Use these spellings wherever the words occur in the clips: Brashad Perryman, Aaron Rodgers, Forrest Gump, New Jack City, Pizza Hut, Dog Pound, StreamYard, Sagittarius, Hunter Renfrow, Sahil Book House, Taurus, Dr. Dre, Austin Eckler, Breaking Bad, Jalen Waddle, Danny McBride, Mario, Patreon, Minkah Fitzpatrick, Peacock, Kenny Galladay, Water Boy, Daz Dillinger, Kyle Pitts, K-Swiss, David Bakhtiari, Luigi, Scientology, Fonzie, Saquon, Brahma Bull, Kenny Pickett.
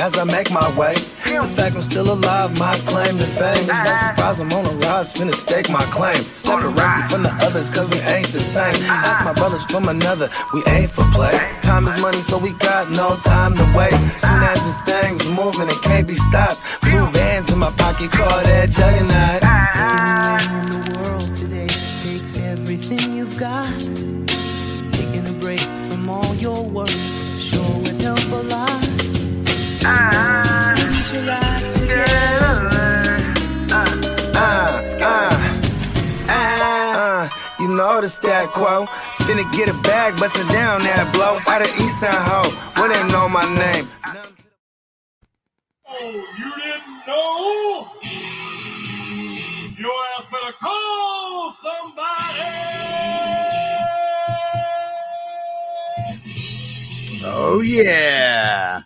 as I make my way. The fact I'm still alive, my claim to fame. It's no surprise I'm on a rise, finna stake my claim. Separate me from the others, cause we ain't the same. That's my brothers from another, we ain't for play. Time is money, so we got no time to waste. Soon as this thing's moving, it can't be stopped. Blue bands in my pocket, call that juggernaut. Everyone in the world today takes everything you've got. Taking a break from all your work sure would help a lot. You know the stat quo. Finna get a bag, bustin' down that blow. Out of East Side Ho, well they know my name. Oh, you didn't know? Your ass better call somebody! Oh yeah!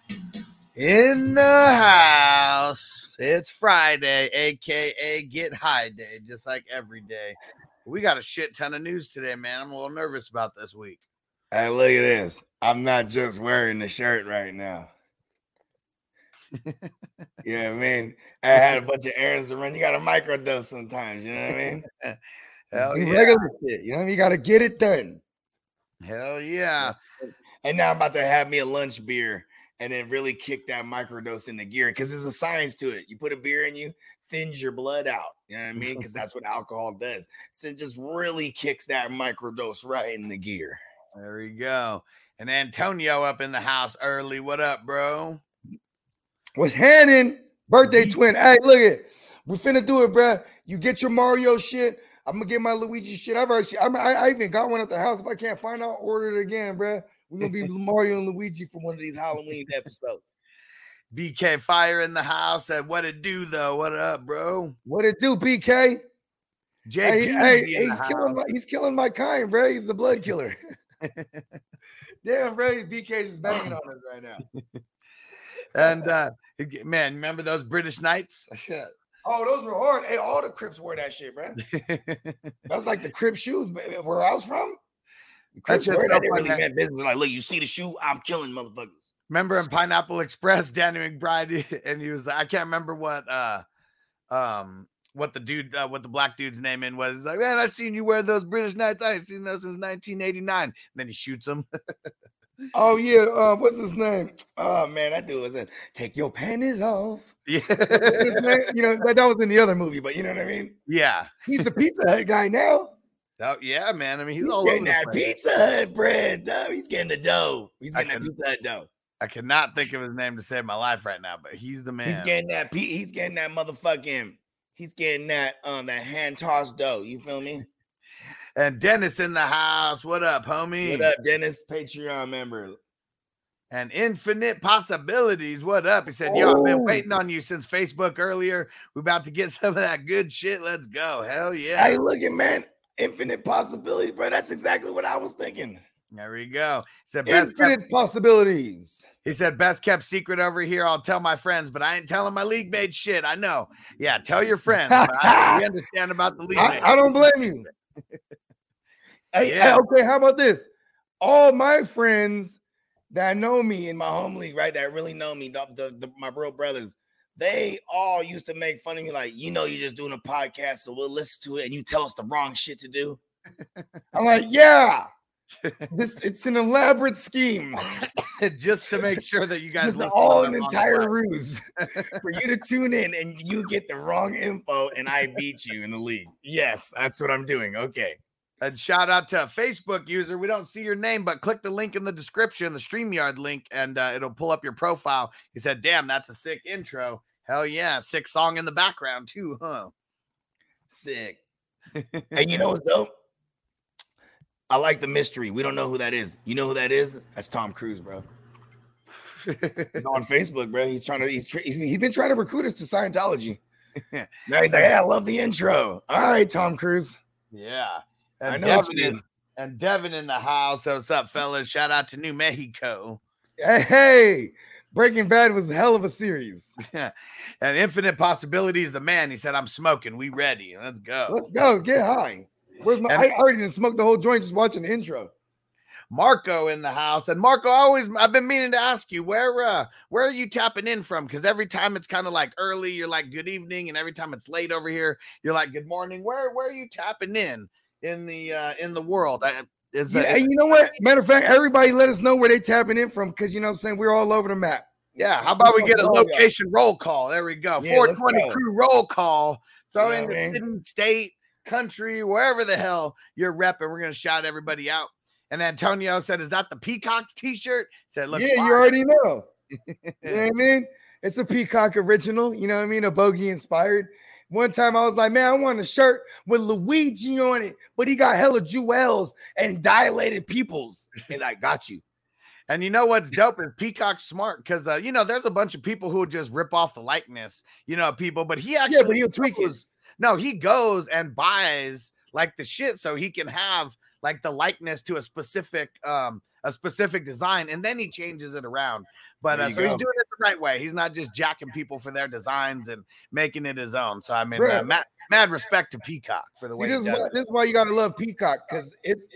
In the house, it's Friday, a.k.a. Get High Day, just like every day. We got a shit ton of news today, man. I'm a little nervous about this week. Hey, look at this. I'm not just wearing the shirt right now. You know what I mean? I had a bunch of errands to run. You got to microdose sometimes, you know what I mean? Hell yeah. Regular shit, you know what I mean? You got to get it done. Hell yeah. And now I'm about to have me a lunch beer. And then really kick that microdose into gear because there's a science to it. You put a beer in you, thins your blood out. You know what I mean? Because that's what alcohol does. So it just really kicks that microdose right in the gear. There you go. And Antonio up in the house early. What up, bro? What's happening? Birthday twin. Hey, look it. We finna do it, bro. You get your Mario shit. I'm gonna get my Luigi shit. I even got one at the house. If I can't find out, order it again, bro. We're going to be Mario and Luigi for one of these Halloween episodes. BK Fire in the house. At what it do, though? What up, bro? What it do, BK? Jay, he's killing my kind, bro. He's the blood killer. Damn, bro. BK's just banging on us right now. And, man, remember those British Knights? Oh, those were hard. Hey, all the Crips wore that shit, bro. That's like the Crip shoes, baby, where I was from. That's just that really meant business. Like, look, you see the shoe, I'm killing motherfuckers. Remember in Pineapple Express, Danny McBride, and he was like, I can't remember what the black dude's name in was. He's like, man, I seen you wear those British Knights. I ain't seen those since 1989. And then he shoots him. Oh yeah, what's his name? Oh man, that dude was in Take Your Panties Off. Yeah, you know that was in the other movie, but you know what I mean. Yeah, he's the Pizza Hut guy now. Oh, yeah, man. I mean, he's all getting over that Pizza Hut bread, dog. He's getting the dough. He's getting that Pizza Hut dough. I cannot think of his name to save my life right now, but he's the man. He's getting that hand-tossed dough. You feel me? And Dennis in the house. What up, homie? What up, Dennis? Patreon member. And Infinite Possibilities. What up? He said, yo, I've been waiting on you since Facebook earlier. We're about to get some of that good shit. Let's go. Hell yeah. Hey, look at, man. Infinite possibility, bro. That's exactly what I was thinking. There we go. Said infinite possibilities. He said, best kept secret over here. I'll tell my friends, but I ain't telling my league mate shit. I know. Yeah, tell your friends. We understand about the league. I don't blame you. Hey, okay, how about this? All my friends that know me in my home league, right, that really know me, my real brothers, they all used to make fun of me like, you know, you're just doing a podcast, so we'll listen to it and you tell us the wrong shit to do. I'm like, yeah, it's an elaborate scheme. Just to make sure that you guys listen all an entire ruse for you to tune in and you get the wrong info and I beat you in the league. Yes, that's what I'm doing. Okay. And shout out to a Facebook user. We don't see your name, but click the link in the description, the StreamYard link, and it'll pull up your profile. He said, damn, that's a sick intro. Hell yeah. Sick song in the background too, huh? Sick. And you know what's dope? I like the mystery. We don't know who that is. You know who that is? That's Tom Cruise, bro. He's on Facebook, bro. He's been trying to recruit us to Scientology. Now he's like, hey, I love the intro. All right, Tom Cruise. Yeah. And Devin in the house. So what's up, fellas? Shout out to New Mexico. Hey, Breaking Bad was a hell of a series. And Infinite Possibilities, the man. He said, I'm smoking. We ready. Let's go. Let's go. Get high. I already didn't smoke the whole joint just watching the intro. Marco in the house. And Marco, I've been meaning to ask you, where are you tapping in from? Because every time it's kind of like early, you're like, good evening. And every time it's late over here, you're like, good morning. Where are you tapping in the world? You know what? Matter of fact, everybody let us know where they tapping in from, because, you know what I'm saying, we're all over the map. Yeah, how about we get a location roll call? There we go. Yeah, 420 crew roll call. Throw in the city, state, country, wherever the hell you're repping. We're going to shout everybody out. And Antonio said, is that the Peacock's t-shirt? Said, look, yeah, fine. You already know. You know what I mean? It's a Peacock original. You know what I mean? A bogey inspired. One time I was like, man, I want a shirt with Luigi on it, but he got hella jewels and Dilated Peoples. And I got you. And you know what's dope is Peacock's smart, because, you know, there's a bunch of people who just rip off the likeness, you know, people. But he actually, but he'll tweak it. No, he goes and buys like the shit so he can have like the likeness to a specific design, and then he changes it around. But so he's doing it the right way. He's not just jacking people for their designs and making it his own. So I mean, mad respect to Peacock for the way. This is why you gotta love Peacock, because it's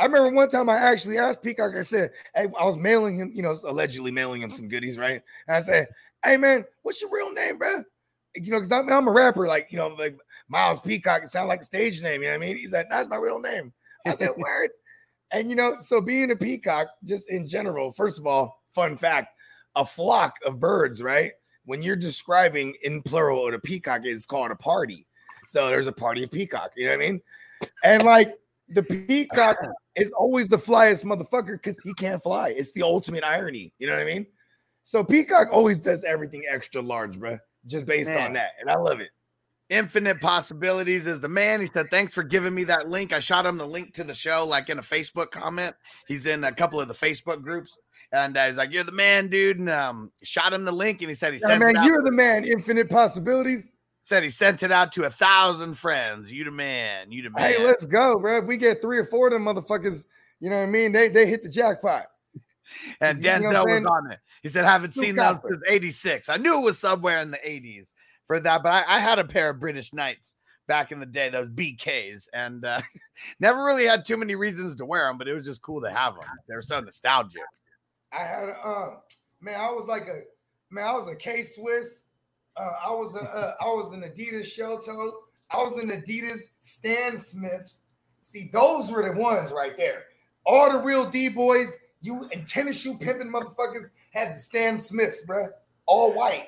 I remember one time I actually asked Peacock, I said, hey, I was mailing him, you know, allegedly mailing him some goodies, right? And I said, hey, man, what's your real name, bro? You know, because I'm a rapper, like, you know, like Miles Peacock, it sounds like a stage name, you know what I mean? He's like, that's my real name. I said, word. And, you know, so being a peacock, just in general, first of all, fun fact, a flock of birds, right? When you're describing in plural what a peacock is, called a party. So there's a party of peacock, you know what I mean? And, like, the peacock is always the flyest motherfucker because he can't fly. It's the ultimate irony. You know what I mean? So Peacock always does everything extra large, bro, just based on that. And I love it. Infinite Possibilities is the man. He said, thanks for giving me that link. I shot him the link to the show, like in a Facebook comment. He's in a couple of the Facebook groups. And he's like, you're the man, dude. And shot him the link. And he said, you're the man, Infinite Possibilities. Said he sent it out to 1,000 friends. You the man. Hey, let's go, bro. If we get 3 or 4 of them motherfuckers, you know what I mean? They hit the jackpot. And Denzel was on it. He said, haven't seen those since 86. I knew it was somewhere in the 80s for that, but I had a pair of British Knights back in the day, those BKs, and never really had too many reasons to wear them, but it was just cool to have them. They were so nostalgic. I had I was a K-Swiss. I was an Adidas shell toe. I was an Adidas Stan Smiths. See, those were the ones right there. All the real D boys, you and tennis shoe pimping motherfuckers had the Stan Smiths, bruh. All white.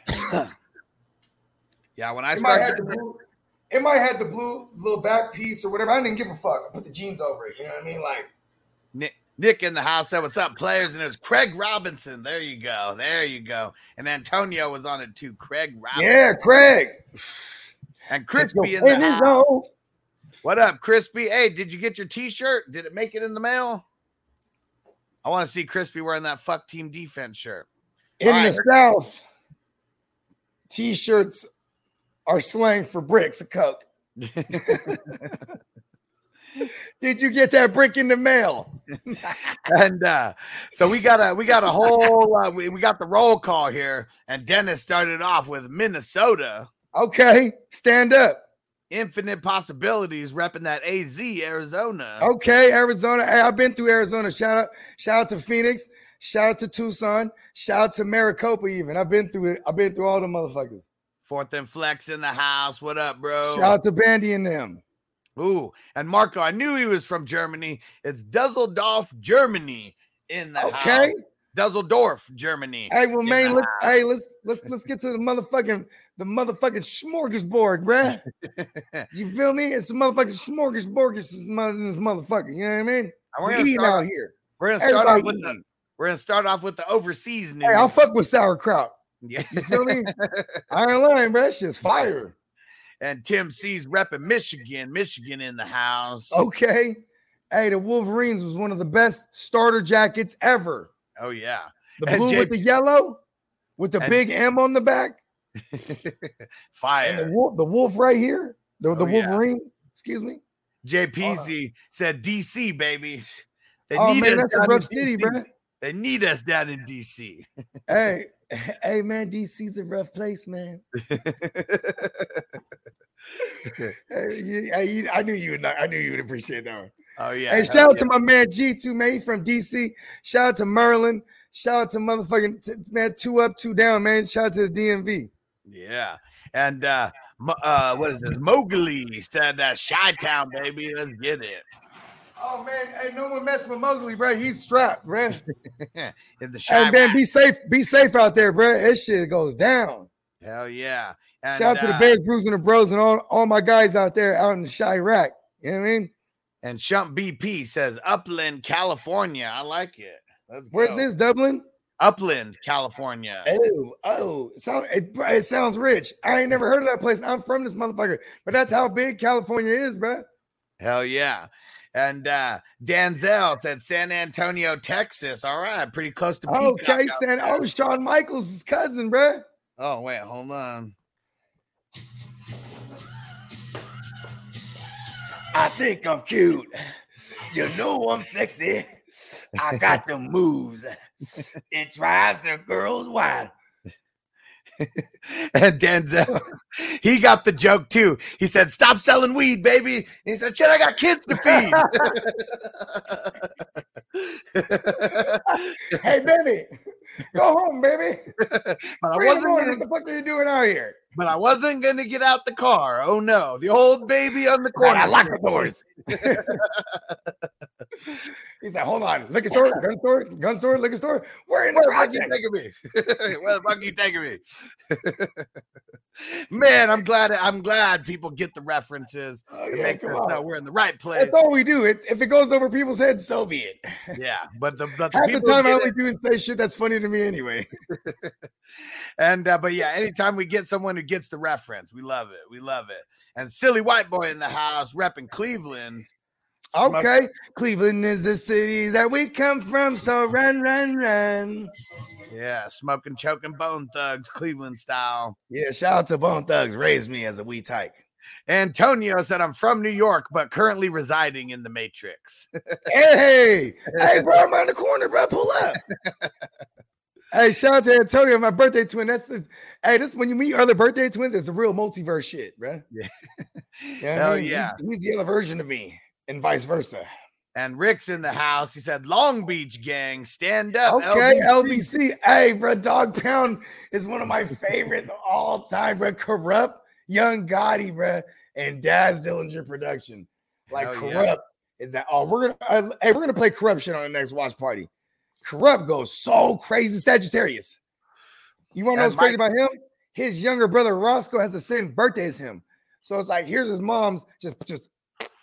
Yeah, when I started, it might have the blue little back piece or whatever. I didn't give a fuck. I put the jeans over it. You know what I mean? Like Nick in the house said, what's up, players? And it was Craig Robinson. There you go. And Antonio was on it too. Craig Robinson. Yeah, Craig. And Crispy in the house. What up, Crispy? Hey, did you get your t-shirt? Did it make it in the mail? I want to see Crispy wearing that fuck team defense shirt. In the South, t-shirts are slang for bricks of coke. Did you get that brick in the mail? And so we got a whole we got the roll call here, and Dennis started off with Minnesota. Okay, stand up. Infinite Possibilities repping that AZ, Arizona. Okay, Arizona. Hey, I've been through Arizona. Shout out to Phoenix. Shout out to Tucson. Shout out to Maricopa. Even I've been through it. I've been through all the motherfuckers. Fourth and Flex in the house. What up, bro? Shout out to Bandy and them. Ooh, and Marco, I knew he was from Germany. It's Dusseldorf, Germany in the house. Okay. Dusseldorf, Germany. Hey, well, man, let's get to the motherfucking smorgasbord, bruh. You feel me? It's the motherfucking smorgasbord in this motherfucker. You know what I mean? We're eating out here. We're gonna start off with the overseas news. Hey, I'll fuck with sauerkraut. Yeah. You feel me? I ain't lying, bro. That shit's fire. And Tim C's repping Michigan in the house. Okay. Hey, the Wolverines was one of the best starter jackets ever. Oh, yeah. The blue with the yellow, with the big M on the back. Fire. And the wolf right here, the Wolverine, excuse me. JPZ said DC, baby. That's a rough city, bro. They need us down in DC. Hey, man, DC's a rough place, man. Hey, I knew you would appreciate that one. Oh, yeah. And shout out to my man G2, man. He from DC. Shout out to Merlin. Shout out to motherfucking, man, 2 Up, 2 Down, man. Shout out to the DMV. Yeah. And what is this? Mowgli said Chi-Town, baby. Let's get it. Oh, man. Hey, no one mess with Mowgli, bro. He's strapped, bro. In the shop. And man, be safe out there, bro. That shit goes down. Hell yeah. And, shout out to the Bears, Brews, and the Bros, and all my guys out there out in Chirac. You know what I mean? And Shump BP says Upland, California. I like it. Let's Where's go. This, Dublin? Upland, California. Oh. It sounds rich. I ain't never heard of that place. I'm from this motherfucker. But that's how big California is, bro. Hell yeah. And Danzel said San Antonio, Texas. All right. Pretty close to Peacock. Okay, Shawn Michaels' cousin, bro. Oh, wait. Hold on. I think I'm cute. You know I'm sexy. I got the moves. It drives the girls wild. And Denzel, he got the joke too. He said, "Stop selling weed, baby." And he said, "Shit, I got kids to feed." Hey, baby, go home, baby. But what the fuck are you doing out here? But I wasn't going to get out the car. Oh, no. The old baby on the corner. I lock the doors. He's like, hold on. Liquor store, gun store, liquor store. We're in the projects. Where the fuck are you taking me? Man, I'm glad people get the references. Oh, yeah, make sure we're in the right place. That's all we do. If it goes over people's heads, so be it. Yeah, but half the time I only do is say shit that's funny to me anyway. And but yeah, anytime we get someone who gets the reference, we love it. And Silly White Boy in the house, repping Cleveland. Okay, Cleveland is the city that we come from, so run, run, run. Yeah, smoking, choking, Bone Thugs, Cleveland style. Yeah, shout out to Bone Thugs. Raised me as a wee tyke. Antonio said, I'm from New York, but currently residing in the Matrix. hey, bro, I'm around the corner, bro. Pull up. Hey, shout out to Antonio, my birthday twin. This when you meet other birthday twins, it's the real multiverse shit, bro. Yeah. Yeah. He's the other version of me. And vice versa. And Rick's in the house. He said, Long Beach gang, stand up. Okay, LBC. Hey, bro, Dog Pound is one of my favorites of all time, bro. Corrupt, Young Gotti, bro, and Daz Dillinger production. Like, hell Corrupt is that. Oh, we're gonna play Corruption on the next watch party. Corrupt goes so crazy. Sagittarius. You want to know what's crazy about him? His younger brother, Roscoe, has the same birthday as him. So it's like, here's his mom's just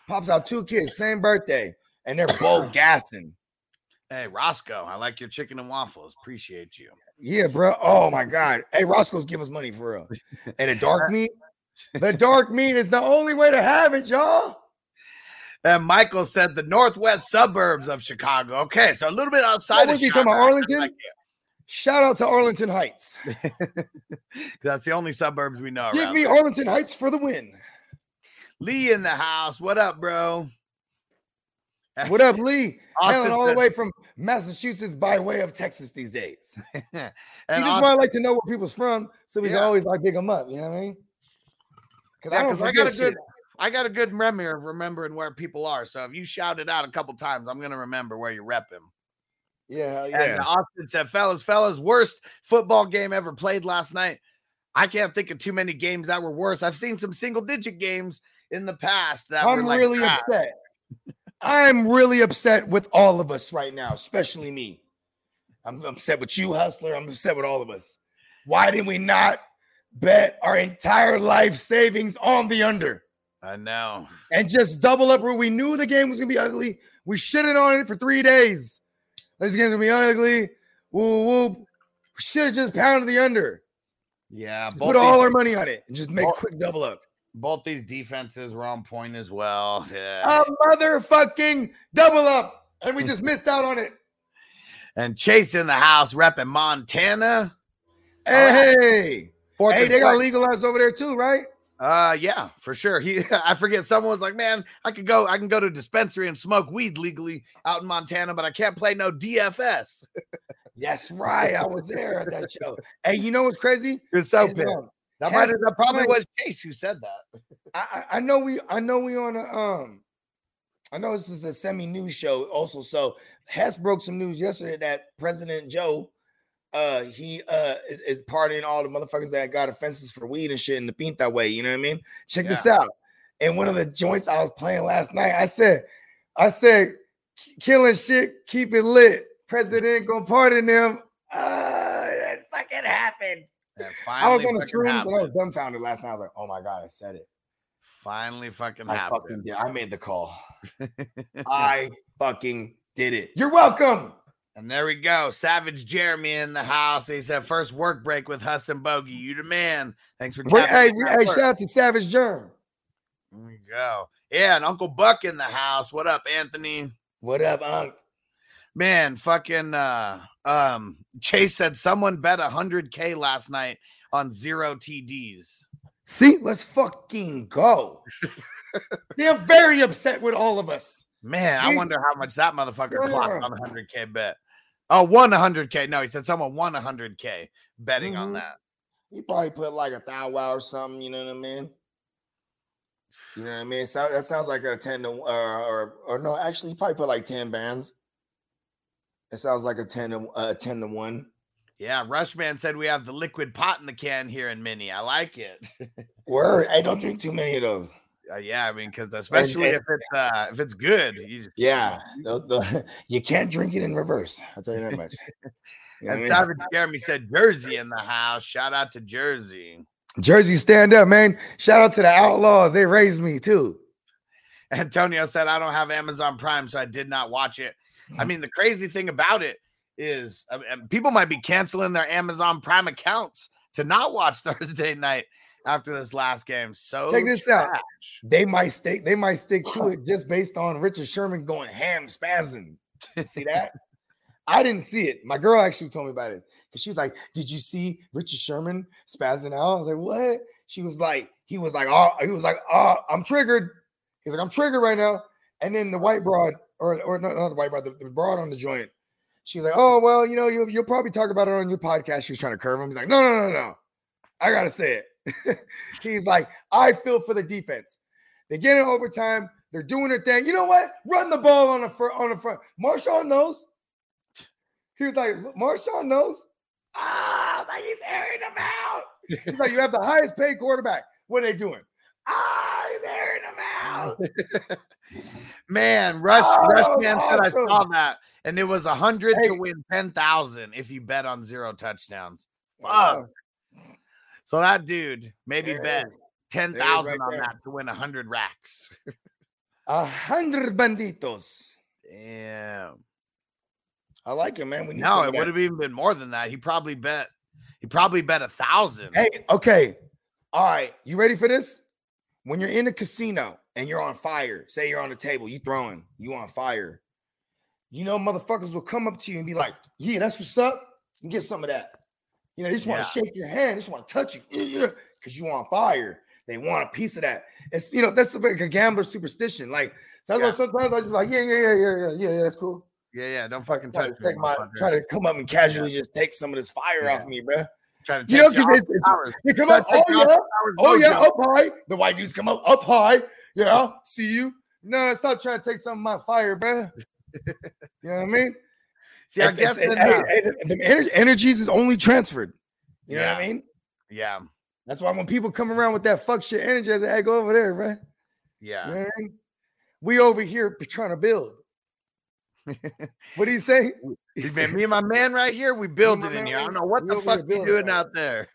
pops out 2 kids, same birthday, and they're both gassing. Hey, Roscoe, I like your chicken and waffles. Appreciate you. Yeah, bro. Oh, my God. Hey, Roscoe's give us money for real. And the dark meat is the only way to have it, y'all. And Michael said the northwest suburbs of Chicago. Okay, so a little bit outside of Chicago. Arlington? Like, yeah. Shout out to Arlington Heights. That's the only suburbs we know. Give me Arlington Heights for the win. Lee in the house. What up, bro? What up, Lee? Hailing all the way from Massachusetts by way of Texas these days. See, this is why I like to know where people's from, so we can always like dig them up. You know what I mean? Because I got a good memory of remembering where people are. So if you shout it out a couple times, I'm gonna remember where you rep him. Yeah, yeah. And Austin said, fellas, worst football game ever played last night. I can't think of too many games that were worse. I've seen some single-digit games in the past that I'm really upset. I'm really upset with all of us right now, especially me. I'm upset with you, Hustler. I'm upset with all of us. Why did we not bet our entire life savings on the under? I know. And just double up where we knew the game was going to be ugly. We shitted on it for 3 days. This game's going to be ugly. Woo, woo. We should have just pounded the under. Yeah. Put all our money on it and just make a quick double up. Both these defenses were on point as well. Yeah. A motherfucking double up, and we just missed out on it. And Chase in the house, repping Montana. Hey, right. Hey, they got legalized over there too, right? Yeah, for sure. I forget. Someone was like, "Man, I can go to a dispensary and smoke weed legally out in Montana, but I can't play no DFS." Yes, right. I was there at that show. Hey, you know what's crazy? You're so pissed. That probably was Chase who said that. I know we on a I know this is a semi-news show also. So Hess broke some news yesterday that President Joe, he is partying all the motherfuckers that got offenses for weed and shit in the pinta way. You know what I mean? Check this out. And one of the joints I was playing last night, I said, killing shit, keep it lit. President gonna pardon them. That fucking happened. That I was on the train, but I was dumbfounded last night. I was like, oh my God, I said it. Finally fucking happened. I made the call. I fucking did it. You're welcome. And there we go. Savage Jeremy in the house. He said, first work break with Huss and Bogey. You the man. Thanks for tapping. Hey, shout out to Savage Jerm. There we go. Yeah, and Uncle Buck in the house. What up, Anthony? What up, Unc? Man, fucking Chase said someone bet 100K last night on 0 TDs. See, let's fucking go. They're very upset with all of us. Man, I wonder how much that motherfucker clocked on 100K bet. Oh, won 100K. No, he said someone won 100K betting on that. He probably put like a thou wow or something, you know what I mean? You know what I mean? So that sounds like a 10 to or no, actually, he probably put like 10 bands. It sounds like a 10 to 1. Yeah, Rushman said we have the liquid pot in the can here in Minnie. I like it. Word. Hey, don't drink too many of those. Yeah, I mean, because especially if it's good. You can't drink it in reverse. I'll tell you that much. You know and Savage Jeremy said Jersey in the house. Shout out to Jersey. Jersey, stand up, man. Shout out to the Outlaws. They raised me, too. Antonio said, I don't have Amazon Prime, so I did not watch it. I mean, the crazy thing about it is people might be canceling their Amazon Prime accounts to not watch Thursday night after this last game. So check this out. They might stick to it just based on Richard Sherman going ham spazzing. See that? I didn't see it. My girl actually told me about it because she was like, "Did you see Richard Sherman spazzing out?" I was like, "What?" She was like, "Oh, I'm triggered." He's like, "I'm triggered right now." And then the white broad, or not the white broad, the broad on the joint. She's like, "Oh well, you know, you'll probably talk about it on your podcast." She was trying to curve him. He's like, "No, I gotta say it." He's like, "I feel for the defense. They get in overtime. They're doing their thing. You know what? Run the ball on the front. Marshawn knows." He was like, Marshawn knows. He's airing him out. He's like, you have the highest paid quarterback. What are they doing? He's airing him out. Man, Rushman said I saw that. And it was 100 to win 10,000 if you bet on 0 touchdowns. Fuck. So that dude maybe bet 10,000 on that to win 100 racks. 100 banditos. Damn. I like it, man. No, it would have even been more than that. He probably bet 1,000. Hey, okay. All right. You ready for this? When you're in a casino and you're on fire, say you're on the table, you on fire. You know, motherfuckers will come up to you and be like, yeah, that's what's up. And get some of that. You know, they just want to shake your hand. They just want to touch you because you on fire. They want a piece of that. It's, you know, that's like a gambler superstition. Like, sometimes I just be like, yeah, that's cool. Yeah, don't fucking touch me. Try to come up and casually just take some of this fire off me, bro. Trying to take because they come up, up high. The white dudes come up high. Yeah, see you. No, stop trying to take some of my fire, bro. You know what I mean? See, I guess the energies is only transferred. You know what I mean? Yeah. That's why when people come around with that fuck shit energy, I say, hey, go over there, bro. Yeah. You know what I mean? We over here trying to build. What do you say? He said, me and my man right here, we build it in here. I don't know what the fuck you're doing out there.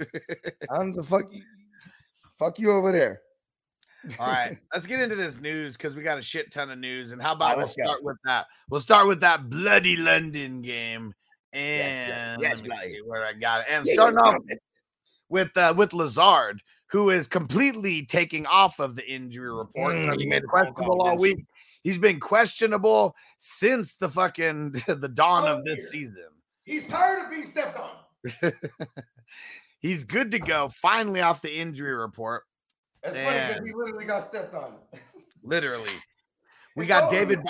I'm the fuck you over there. All right, let's get into this news because we got a shit ton of news. And how about We'll start with that bloody London game. And yes, where I got it. And starting off with Lazard, who is completely taking off of the injury report. He made questionable all week. He's been questionable since the fucking the dawn of this season. He's tired of being stepped on. He's good to go, finally off the injury report. That's funny because he literally got stepped on. Literally. We got David.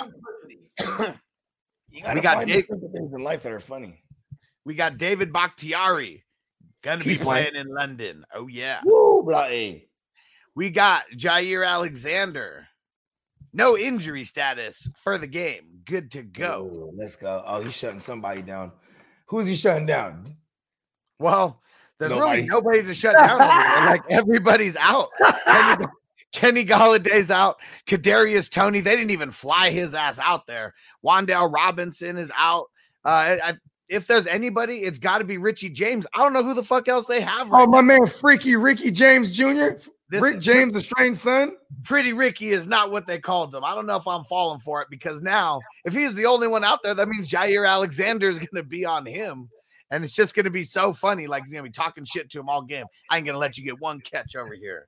We got David. Things in life that are funny. We got David Bakhtiari gonna be playing in London. Oh yeah. Woo, we got Jair Alexander. No injury status for the game. Good to go. Ooh, let's go. Oh, he's shutting somebody down. Who's he shutting down? Well, there's really nobody to shut down. Like, everybody's out. Kenny Galladay's out. Kadarius Toney, they didn't even fly his ass out there. Wandale Robinson is out. If there's anybody, it's got to be Richie James. I don't know who the fuck else they have. Right now. Man, Freaky Ricky James Jr. Rick James, the strange son. Pretty Ricky is not what they called him. I don't know if I'm falling for it, because now if he's the only one out there, that means Jair Alexander is going to be on him. And it's just going to be so funny. Like, he's going to be talking shit to him all game. I ain't going to let you get one catch over here.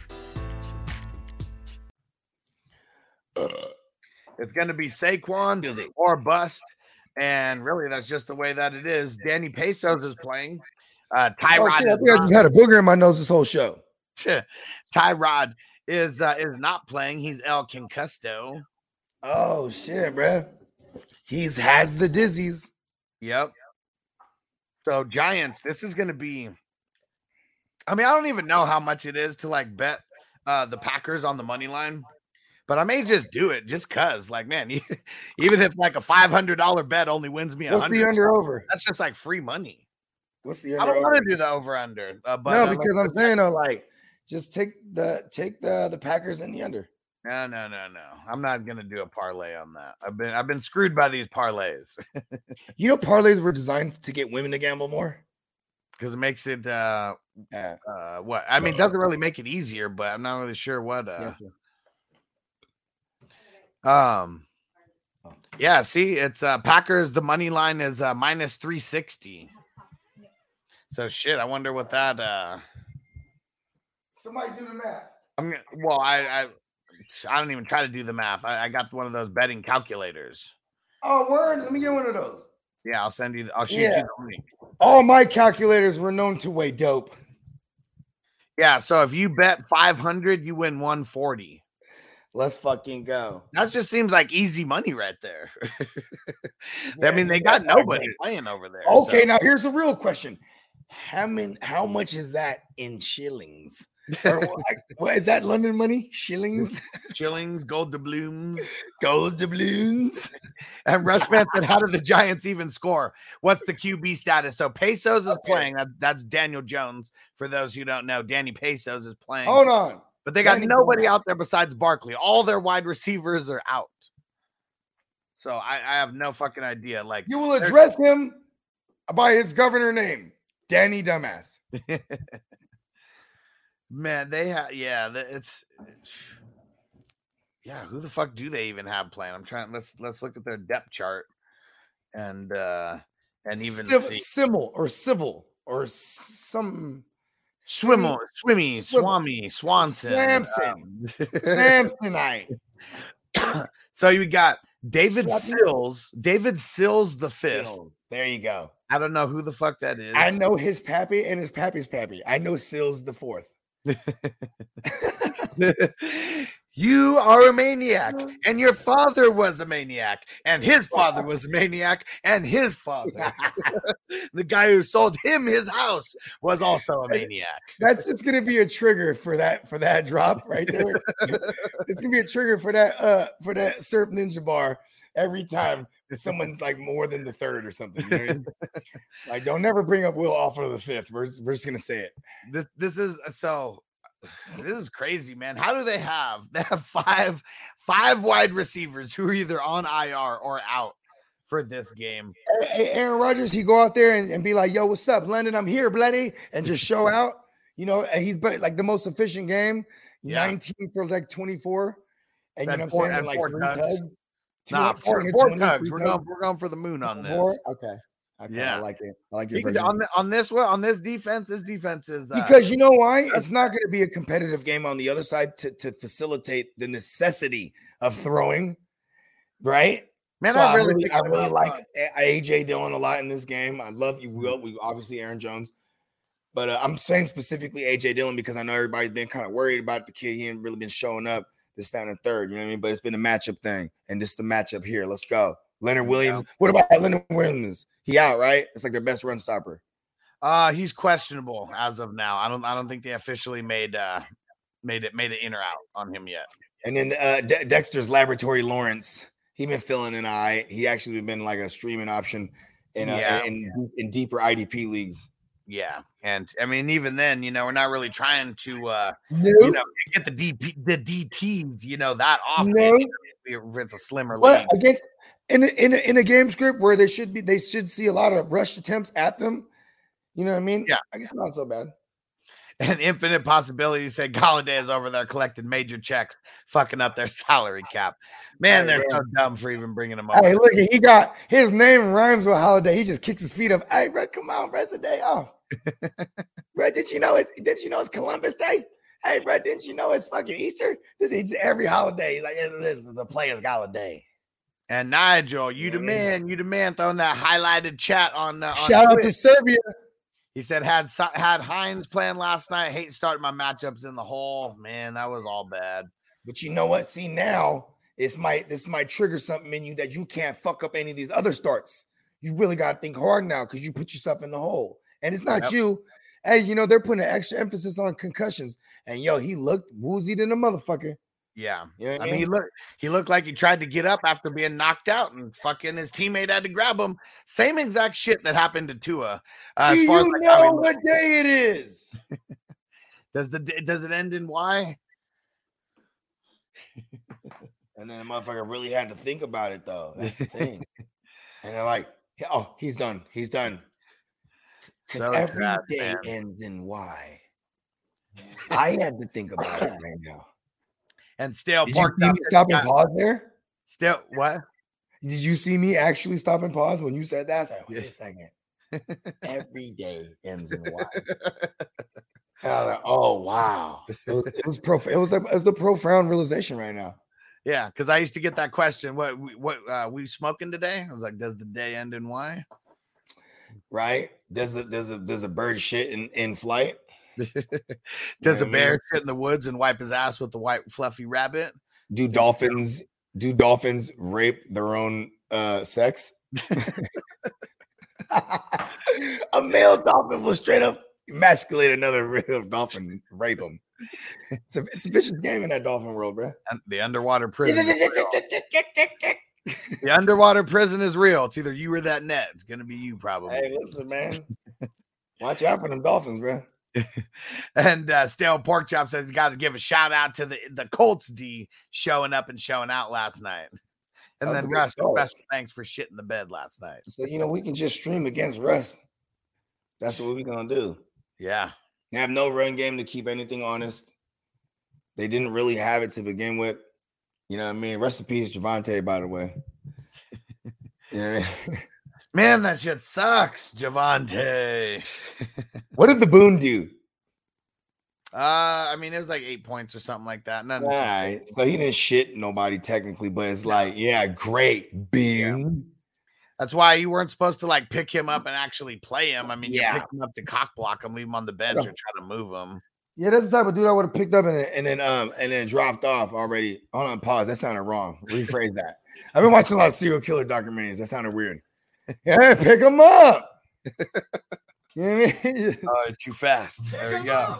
It's going to be Saquon or bust, and really that's just the way that it is. Danny Pesos is playing. Tyrod. I think I just had a booger in my nose this whole show. Tyrod is not playing. He's El Concusto. Oh shit, bro. He's has the dizzies. Yep. So Giants. This is going to be. I mean, I don't even know how much it is to like bet the Packers on the money line. But I may just do it just because, like, man, even if like a $500 bet only wins me $100, what's the under over? That's just like free money. What's the under? I don't want to do the over under. No, because I'm saying, like, just take the Packers and the under. No. I'm not gonna do a parlay on that. I've been screwed by these parlays. You know, parlays were designed to get women to gamble more because it makes it it doesn't really make it easier, but I'm not really sure what. Yeah, see, it's Packers. The money line is minus 360. So shit, I wonder what that. Somebody do the math. I don't even try to do the math. I got one of those betting calculators. Oh, word! Let me get one of those. Yeah, I'll send you. I'll shoot you the link. All my calculators were known to weigh dope. Yeah, so if you bet 500, you win 140. Let's fucking go. That just seems like easy money right there. I mean, they got nobody playing over there. Okay, so. Now here's a real question. How much is that in shillings? What is that, London money? Shillings? Shillings, gold doubloons. Gold doubloons. And Rushman said, how did the Giants even score? What's the QB status? So Pesos is playing. That's Daniel Jones. For those who don't know, Danny Pesos is playing. Hold on. But they got nobody out there besides Barkley. All their wide receivers are out. So I have no fucking idea. Like, you will address him by his governor name, Danny Dumbass. Man, they have who the fuck do they even have playing? I'm trying. Let's look at their depth chart and even Civil or some. Swamsonite. So you got David Sills the fifth. There you go. I don't know who the fuck that is. I know his pappy and his pappy's pappy. I know Sills the fourth. You are a maniac, and your father was a maniac, and his father was a maniac, and his father. The guy who sold him his house was also a maniac. That's just gonna be a trigger for that drop right there. It's gonna be a trigger for that Surf Ninja bar every time that someone's like more than the third or something. You know what I mean? Like, don't never bring up Will Offer the fifth. We're just gonna say it. This is so. This is crazy, man. How do they have? They have five wide receivers who are either on IR or out for this game. Aaron Rodgers, he go out there and be like, yo, what's up, London? I'm here, bloody, and just show out. You know, he's like the most efficient game, 19 for like 24. And you know what I'm saying? Like 3 tugs. Nah, 4 tugs. We're going for the moon on this. Okay. Yeah, I like it. I like your version. On this defense is because you know why? It's not going to be a competitive game on the other side to facilitate the necessity of throwing, right? Man, so I really like AJ Dillon a lot in this game. I love you. We obviously Aaron Jones, but I'm saying specifically AJ Dillon because I know everybody's been kind of worried about the kid. He ain't really been showing up this down and third. You know what I mean? But it's been a matchup thing, and this is the matchup here. Let's go. Leonard Williams. What about Leonard Williams? He out, right? It's like their best run stopper. He's questionable as of now. I don't think they officially made it in or out on him yet. And then Dexter's Laboratory Lawrence. He been filling in. He actually been like a streaming option in deeper IDP leagues. Yeah, and I mean even then, you know, we're not really trying to get the DTs, you know, that often. No. If it's a slimmer league. Against in a game script where they should see a lot of rush attempts at them. You know what I mean? Yeah. I guess not so bad. And Infinite Possibility said Golladay is over there collecting major checks, fucking up their salary cap. Man, so dumb for even bringing him up. Hey, look, he got his name rhymes with Holiday. He just kicks his feet up. Hey, bro, come on, bro, it's a day off. Bro, did you know it's Columbus Day? Hey, bro, didn't you know it's fucking Easter? It's every holiday. He's like, this is the player's holiday. And Nigel, you the man, throwing that highlighted chat on shout out to Serbia. He said, had Hines playing last night. Hate starting my matchups in the hole. Man, that was all bad. But you know what? See, now this might trigger something in you that you can't fuck up any of these other starts. You really got to think hard now because you put yourself in the hole. And it's not you. Hey, you know, they're putting an extra emphasis on concussions. And, yo, he looked woozy than a motherfucker. Yeah. You know what I mean? He looked like he tried to get up after being knocked out, and fucking his teammate had to grab him. Same exact shit that happened to Tua. Do you know what day it is? Does it end in Y? And then the motherfucker really had to think about it, though. That's the thing. And they're like, oh, he's done. So every day ends in Y. I had to think about it right now. And still parked up. Did you stop and pause there? Still what? Did you see me actually stop and pause when you said that? I was like, wait a second. Every day ends in Y. And I was like, oh wow. It was a profound realization right now. Yeah, because I used to get that question. What we smoking today? I was like, does the day end in Y? Right? Does a bird shit in flight? Does a bear shit in the woods and wipe his ass with the white fluffy rabbit? Do dolphins rape their own sex? A male dolphin will straight up emasculate another real dolphin and rape him. It's a vicious game in that dolphin world, bro. And the underwater prison. The underwater prison is real. It's either you or that net. It's gonna be you, probably. Hey, listen, man. Watch out for them dolphins, bro. And Stale Pork Chop says he's got to give a shout out to the Colts D showing up and showing out last night. And then Russ, special thanks for shitting the bed last night. So, you know, we can just stream against Russ. That's what we're going to do. Yeah. They have no run game to keep anything honest. They didn't really have it to begin with. You know what I mean? Rest in peace, Javonte, by the way. You know what I mean? Man, that shit sucks, Javonte. What did the Boone do? I mean, it was like 8 points or something like that. All right. So he didn't shit nobody technically, but it's like, yeah, great, Boone. Yeah. That's why you weren't supposed to like pick him up and actually play him. I mean, you pick him up to cock block him, leave him on the bench, or try to move him. Yeah, that's the type of dude I would have picked up and then dropped off already. Hold on, pause. That sounded wrong. Rephrase that. I've been watching a lot of serial killer documentaries. That sounded weird. Yeah, pick him up. You know what I mean? Too fast. There we go.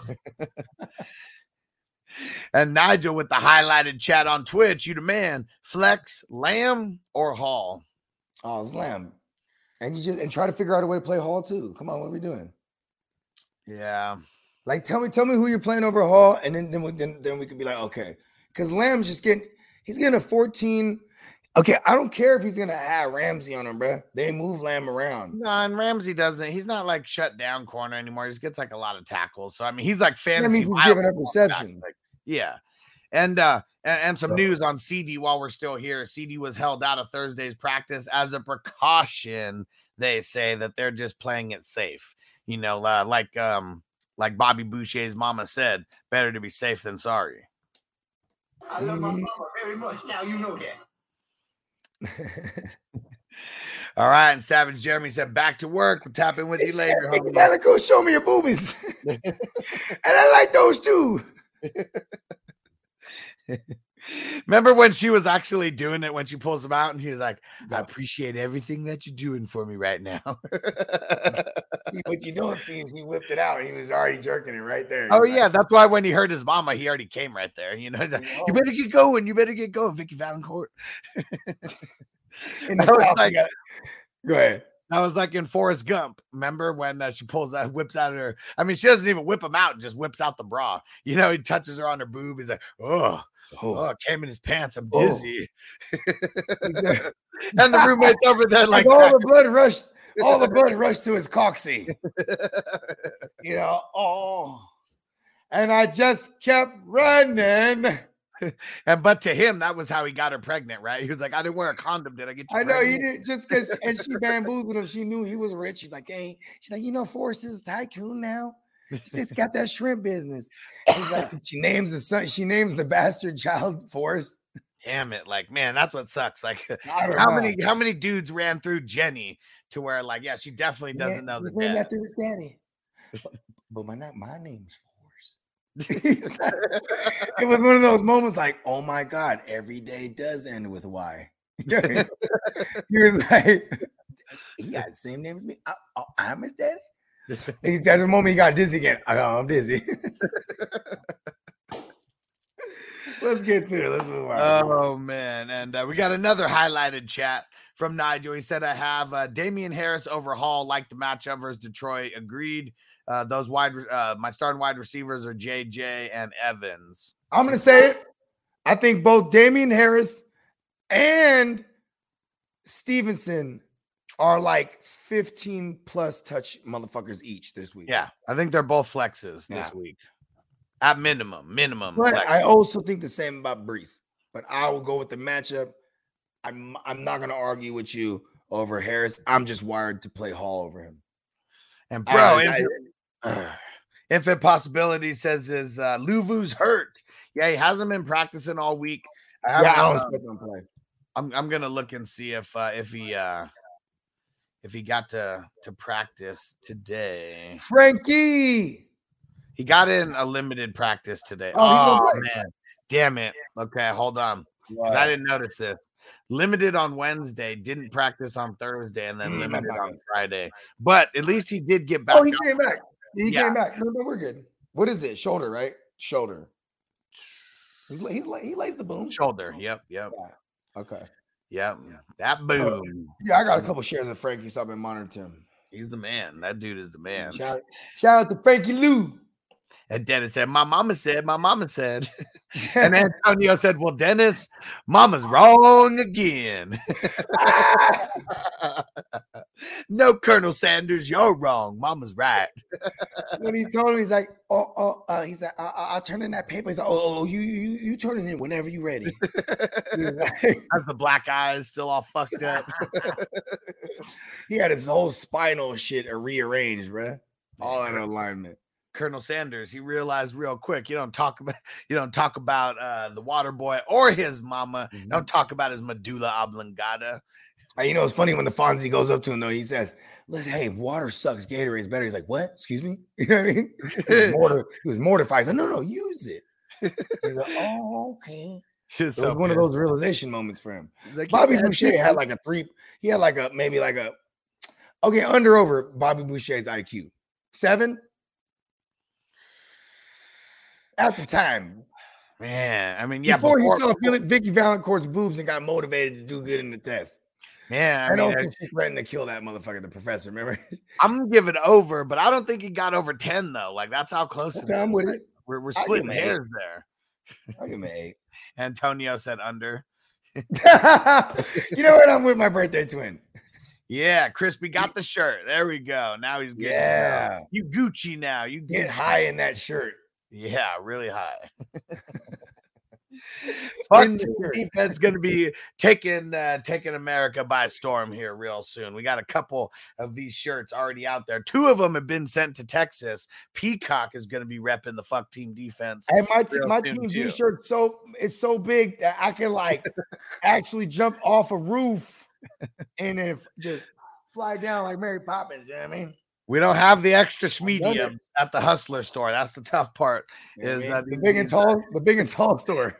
And Nigel with the highlighted chat on Twitch. You the man. Flex, Lamb, or Hall? Oh, it's Lamb. And you just try to figure out a way to play Hall too. Come on, what are we doing? Yeah. Like, tell me who you're playing over Hall, and then we could be like, okay, because Lamb's just getting a 14. Okay, I don't care if he's gonna have Ramsey on him, bro. They move Lamb around. No, and Ramsey doesn't. He's not like shut down corner anymore. He just gets like a lot of tackles. So I mean, he's like fantasy. He's giving up reception. Like, yeah, and some news on CD while we're still here. CD was held out of Thursday's practice as a precaution. They say that they're just playing it safe. You know, like Bobby Boucher's mama said, better to be safe than sorry. I love my mama very much. Now you know that. All right, and Savage Jeremy said, back to work. We'll tap in with you later. Vicky Valancourt, show me your boobies. And I like those too. Remember when she was actually doing it, when she pulls them out and she was like, I appreciate everything that you're doing for me right now. What you don't see is he whipped it out. He was already jerking it right there. Oh, yeah. That's why when he heard his mama, he already came right there. You know, like, you better get going. You better get going, Vicky Valancourt. Go ahead. I was like in Forrest Gump. Remember when she whips out her. I mean, she doesn't even whip him out, just whips out the bra. You know, he touches her on her boob. He's like, oh, came in his pants. I'm dizzy. And the roommate's over there like all the blood rushed to his coccyx. You know, and I just kept running. But to him, that was how he got her pregnant, right? He was like, I didn't wear a condom. Did I get you pregnant? Know he didn't, just because, and she bamboozled him. She knew he was rich. She's like, hey, she's like, you know, Forrest is tycoon now. She's got that shrimp business. She's like, she names the bastard child Forrest. Damn it. Like, man, that's what sucks. Like, how many dudes ran through Jenny to where, like, yeah, she definitely doesn't know the name after his daddy. But my name's Forrest. It was one of those moments like, oh my God, every day does end with Y. He was like, he got the same name as me. I'm his daddy. He's at the moment he got dizzy again. I'm dizzy. Let's get to it. Let's move on. Oh man, and we got another highlighted chat from Nigel. He said, "I have Damian Harris over Hall. Like the matchup versus Detroit. Agreed. Those wide, my starting wide receivers are JJ and Evans. I'm gonna say it. I think both Damian Harris and Stevenson." Are like 15 plus touch motherfuckers each this week. Yeah, I think they're both flexes this week. At minimum. But flexes. I also think the same about Brees. But I will go with the matchup. I'm not gonna argue with you over Harris. I'm just wired to play Hall over him. And bro, Infinite Possibility says is Luvu's hurt. Yeah, he hasn't been practicing all week. I don't expect him to play. I'm gonna look and see if he got to practice today. Frankie! He got in a limited practice today. Oh man. Damn it. Okay, hold on. Because I didn't notice this. Limited on Wednesday, didn't practice on Thursday, and then limited on Friday. But at least he did get back. Oh, he came back. He came back. No, we're good. What is it? Shoulder, right? Shoulder. He lays the boom. Shoulder. Yep. Yeah. Okay. Yep, that boom. Yeah, I got a couple shares of Frankie, so I've been monitoring him. He's the man. That dude is the man. Shout out to Frankie Lou. And Dennis said, my mama said. And Antonio said, well, Dennis, mama's wrong again. No, Colonel Sanders, you're wrong. Mama's right. When he told him, he's like, he's like, I'll turn in that paper. He's like, you turn it in whenever you're ready. Has the black eyes still all fucked up. He had his whole spinal shit rearranged, bro. All out of alignment. Colonel Sanders, he realized real quick. You don't talk about the Water Boy or his mama. Mm-hmm. Don't talk about his medulla oblongata. You know, it's funny when the Fonzie goes up to him though. He says, "Listen, hey, water sucks. Gatorade is better." He's like, "What? Excuse me?" You know what I mean? He was mortified. He's like, "No, use it." He's like, "Oh, okay." It was one of those realization moments for him. Like, Bobby Boucher had like a three. He had like a maybe like a under Bobby Boucher's IQ 7. At the time, man. I mean, yeah. Before he saw Vicky Valancourt's boobs and got motivated to do good in the test. Yeah, I mean, she threatened to kill that motherfucker, the professor. Remember? I'm gonna give it over, but I don't think he got over 10 though. Like that's how close. Okay, I'm with it. We're splitting hairs there. I give him an 8. Antonio said under. You know what? I'm with my birthday twin. Yeah, Crispy got the shirt. There we go. Now he's good. Yeah. You Gucci now. You Gucci. Get high in that shirt. Yeah, really high. Fuck, defense going to be taking America by storm here real soon. We got a couple of these shirts already out there. 2 of them have been sent to Texas. Peacock is going to be repping the fuck team defense. And my team t-shirt is so big that I can like actually jump off a roof and then just fly down like Mary Poppins. You know what I mean? We don't have the extra medium at the Hustler store. That's the tough part. The big and tall store.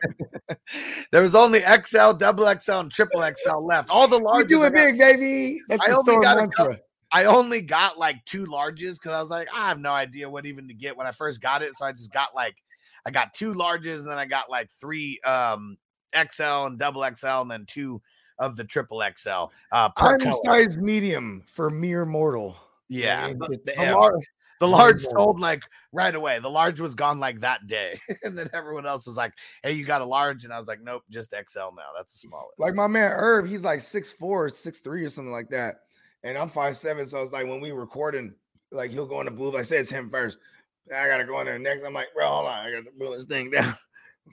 There was only XL, double XL, and triple XL left. All the larges. You do it big, baby. I only got like 2 larges because I was like, I have no idea what even to get when I first got it. So I just got I got 2 larges, and then I got 3 XL and double XL, and then 2 of the triple XL. I'm size medium for mere mortal. Yeah, the large sold right away. The large was gone that day, and then everyone else was like, "Hey, you got a large?" And I was like, "Nope, just XL now. That's the smallest." Like my man Irv, he's 6'4", 6'3", or something like that, and I'm 5'7". So I was like, when we recording, he'll go in the booth. I said it's him first. I gotta go in there next. I'm like, bro, hold on, I gotta pull this thing down,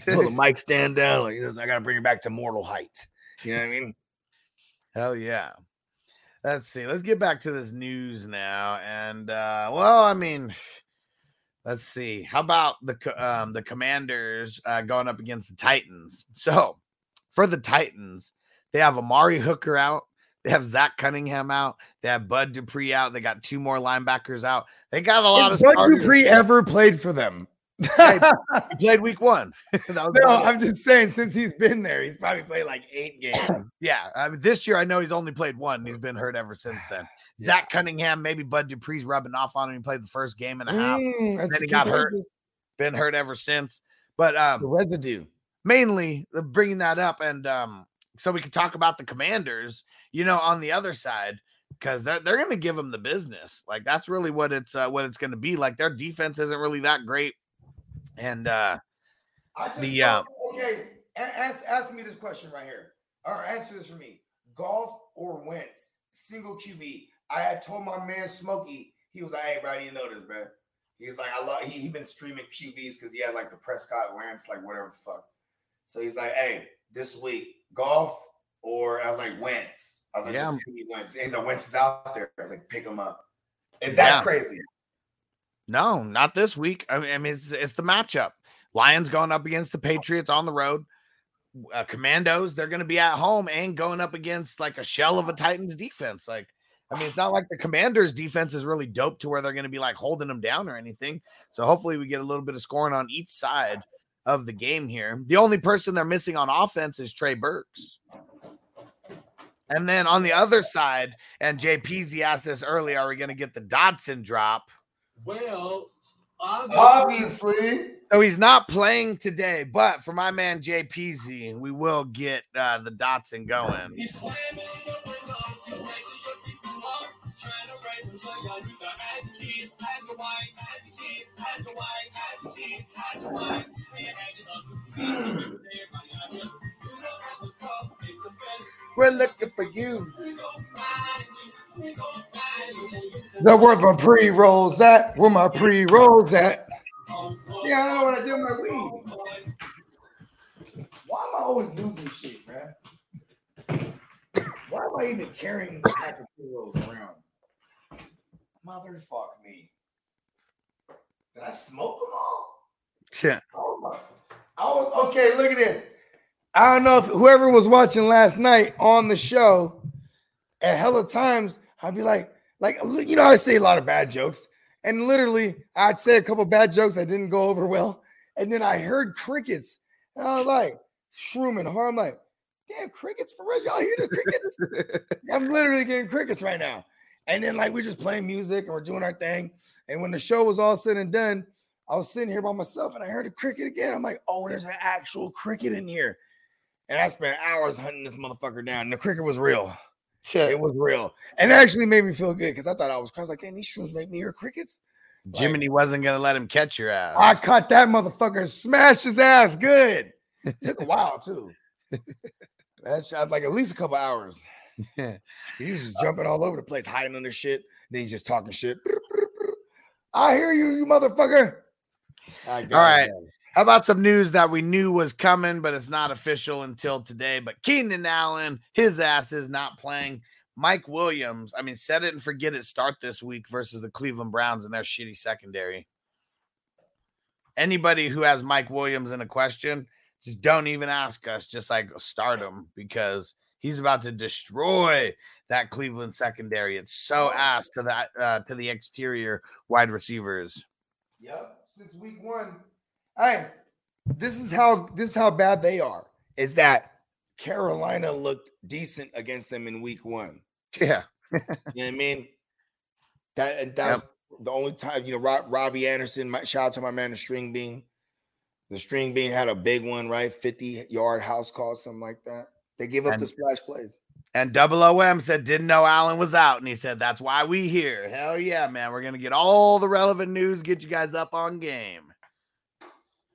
pull the mic stand down. I gotta bring it back to mortal height. You know what I mean? Hell yeah. Let's see. Let's get back to this news now. And, let's see. How about the Commanders going up against the Titans? So, for the Titans, they have Amari Hooker out. They have Zach Cunningham out. They have Bud Dupree out. They got 2 more linebackers out. They got a lot of starters. Bud Dupree ever played for them? He played week 1. I'm just saying, since he's been there, he's probably played 8 games. Yeah, I mean, this year I know he's only played 1. And he's been hurt ever since then. Yeah. Zach Cunningham, maybe Bud Dupree's rubbing off on him. He played the first game and a half. And then he got hurt. Been hurt ever since. But the residue, mainly bringing that up, and so we can talk about the Commanders. On the other side. Because they're going to give him the business. That's really what it's going to be. Their defense isn't really that great. And okay, ask me this question right here, or answer this for me. Goff or Wentz, single QB. I had told my man Smokey, he was like, "Hey, bro, you know this, bro." He's like, "I love." He been streaming QBs because he had the Prescott, Lance, whatever the fuck. So he's like, "Hey, this week, Goff or," I was like, "Wentz." I was like, "Yeah, just give me Wentz." And he's like, "Wentz is out there." I was like, "Pick him up." Is that crazy? No, not this week. I mean, it's the matchup. Lions going up against the Patriots on the road. Commandos, they're going to be at home and going up against a shell of a Titans defense. It's not the Commanders defense is really dope to where they're going to be holding them down or anything. So hopefully we get a little bit of scoring on each side of the game here. The only person they're missing on offense is Trey Burks. And then on the other side, and JPZ asked this earlier, are we going to get the Dotson drop? Well, obviously. So he's not playing today, but for my man JPZ, we will get the Dotson going. We're looking for you. That where my pre-rolls at? Where my pre-rolls at? Yeah, I know what I did with my weed. Why am I always losing shit, man? Why am I even carrying this type of pre-rolls around? Motherfuck me. Did I smoke them all? Yeah. Okay, look at this. I don't know if whoever was watching last night on the show, at hella times, I'd be I say a lot of bad jokes. And literally, I'd say a couple bad jokes that didn't go over well. And then I heard crickets. And I was like, Shroom and Harm, damn, crickets for real? Y'all hear the crickets? I'm literally getting crickets right now. And then, we're just playing music and we're doing our thing. And when the show was all said and done, I was sitting here by myself and I heard a cricket again. I'm like, oh, there's an actual cricket in here. And I spent hours hunting this motherfucker down. And the cricket was real. Shit. It was real. And it actually made me feel good because I thought I was crazy. Like, damn, these shoes make me hear crickets. Like, Jiminy wasn't going to let him catch your ass. I caught that motherfucker. Smashed his ass good. It took a while, too. That's like at least a couple hours. He was just jumping all over the place, hiding under shit. Then he's just talking shit. I hear you, you motherfucker. All right. How about some news that we knew was coming, but it's not official until today? But Keenan Allen, his ass is not playing. Mike Williams, I mean, set it and forget it, start this week versus the Cleveland Browns and their shitty secondary. Anybody who has Mike Williams in a question, just don't even ask us. Just like start him because he's about to destroy that Cleveland secondary. It's so ass to that to the exterior wide receivers. Yep, since week one. Hey, this is how bad they are. Is that Carolina looked decent against them in week one? Yeah, you know what I mean. That's the only time, you know. Robbie Anderson, shout out to my man, the String Bean. The String Bean had a big one, right? 50-yard house call, something like that. They give up the splash plays. And Double OM said, didn't know Allen was out. And he said, that's why we here. Hell yeah, man. We're going to get all the relevant news, get you guys up on game.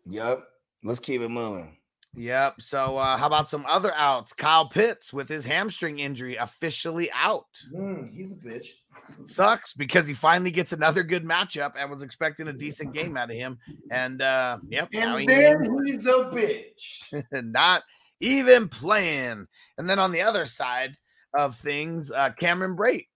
Yep. Let's keep it moving. Yep. So how about some other outs? Kyle Pitts with his hamstring injury officially out. He's a bitch. Sucks because he finally gets another good matchup and was expecting a decent game out of him. And he's a bitch. Not even playing. And then on the other side of things, Cameron Brate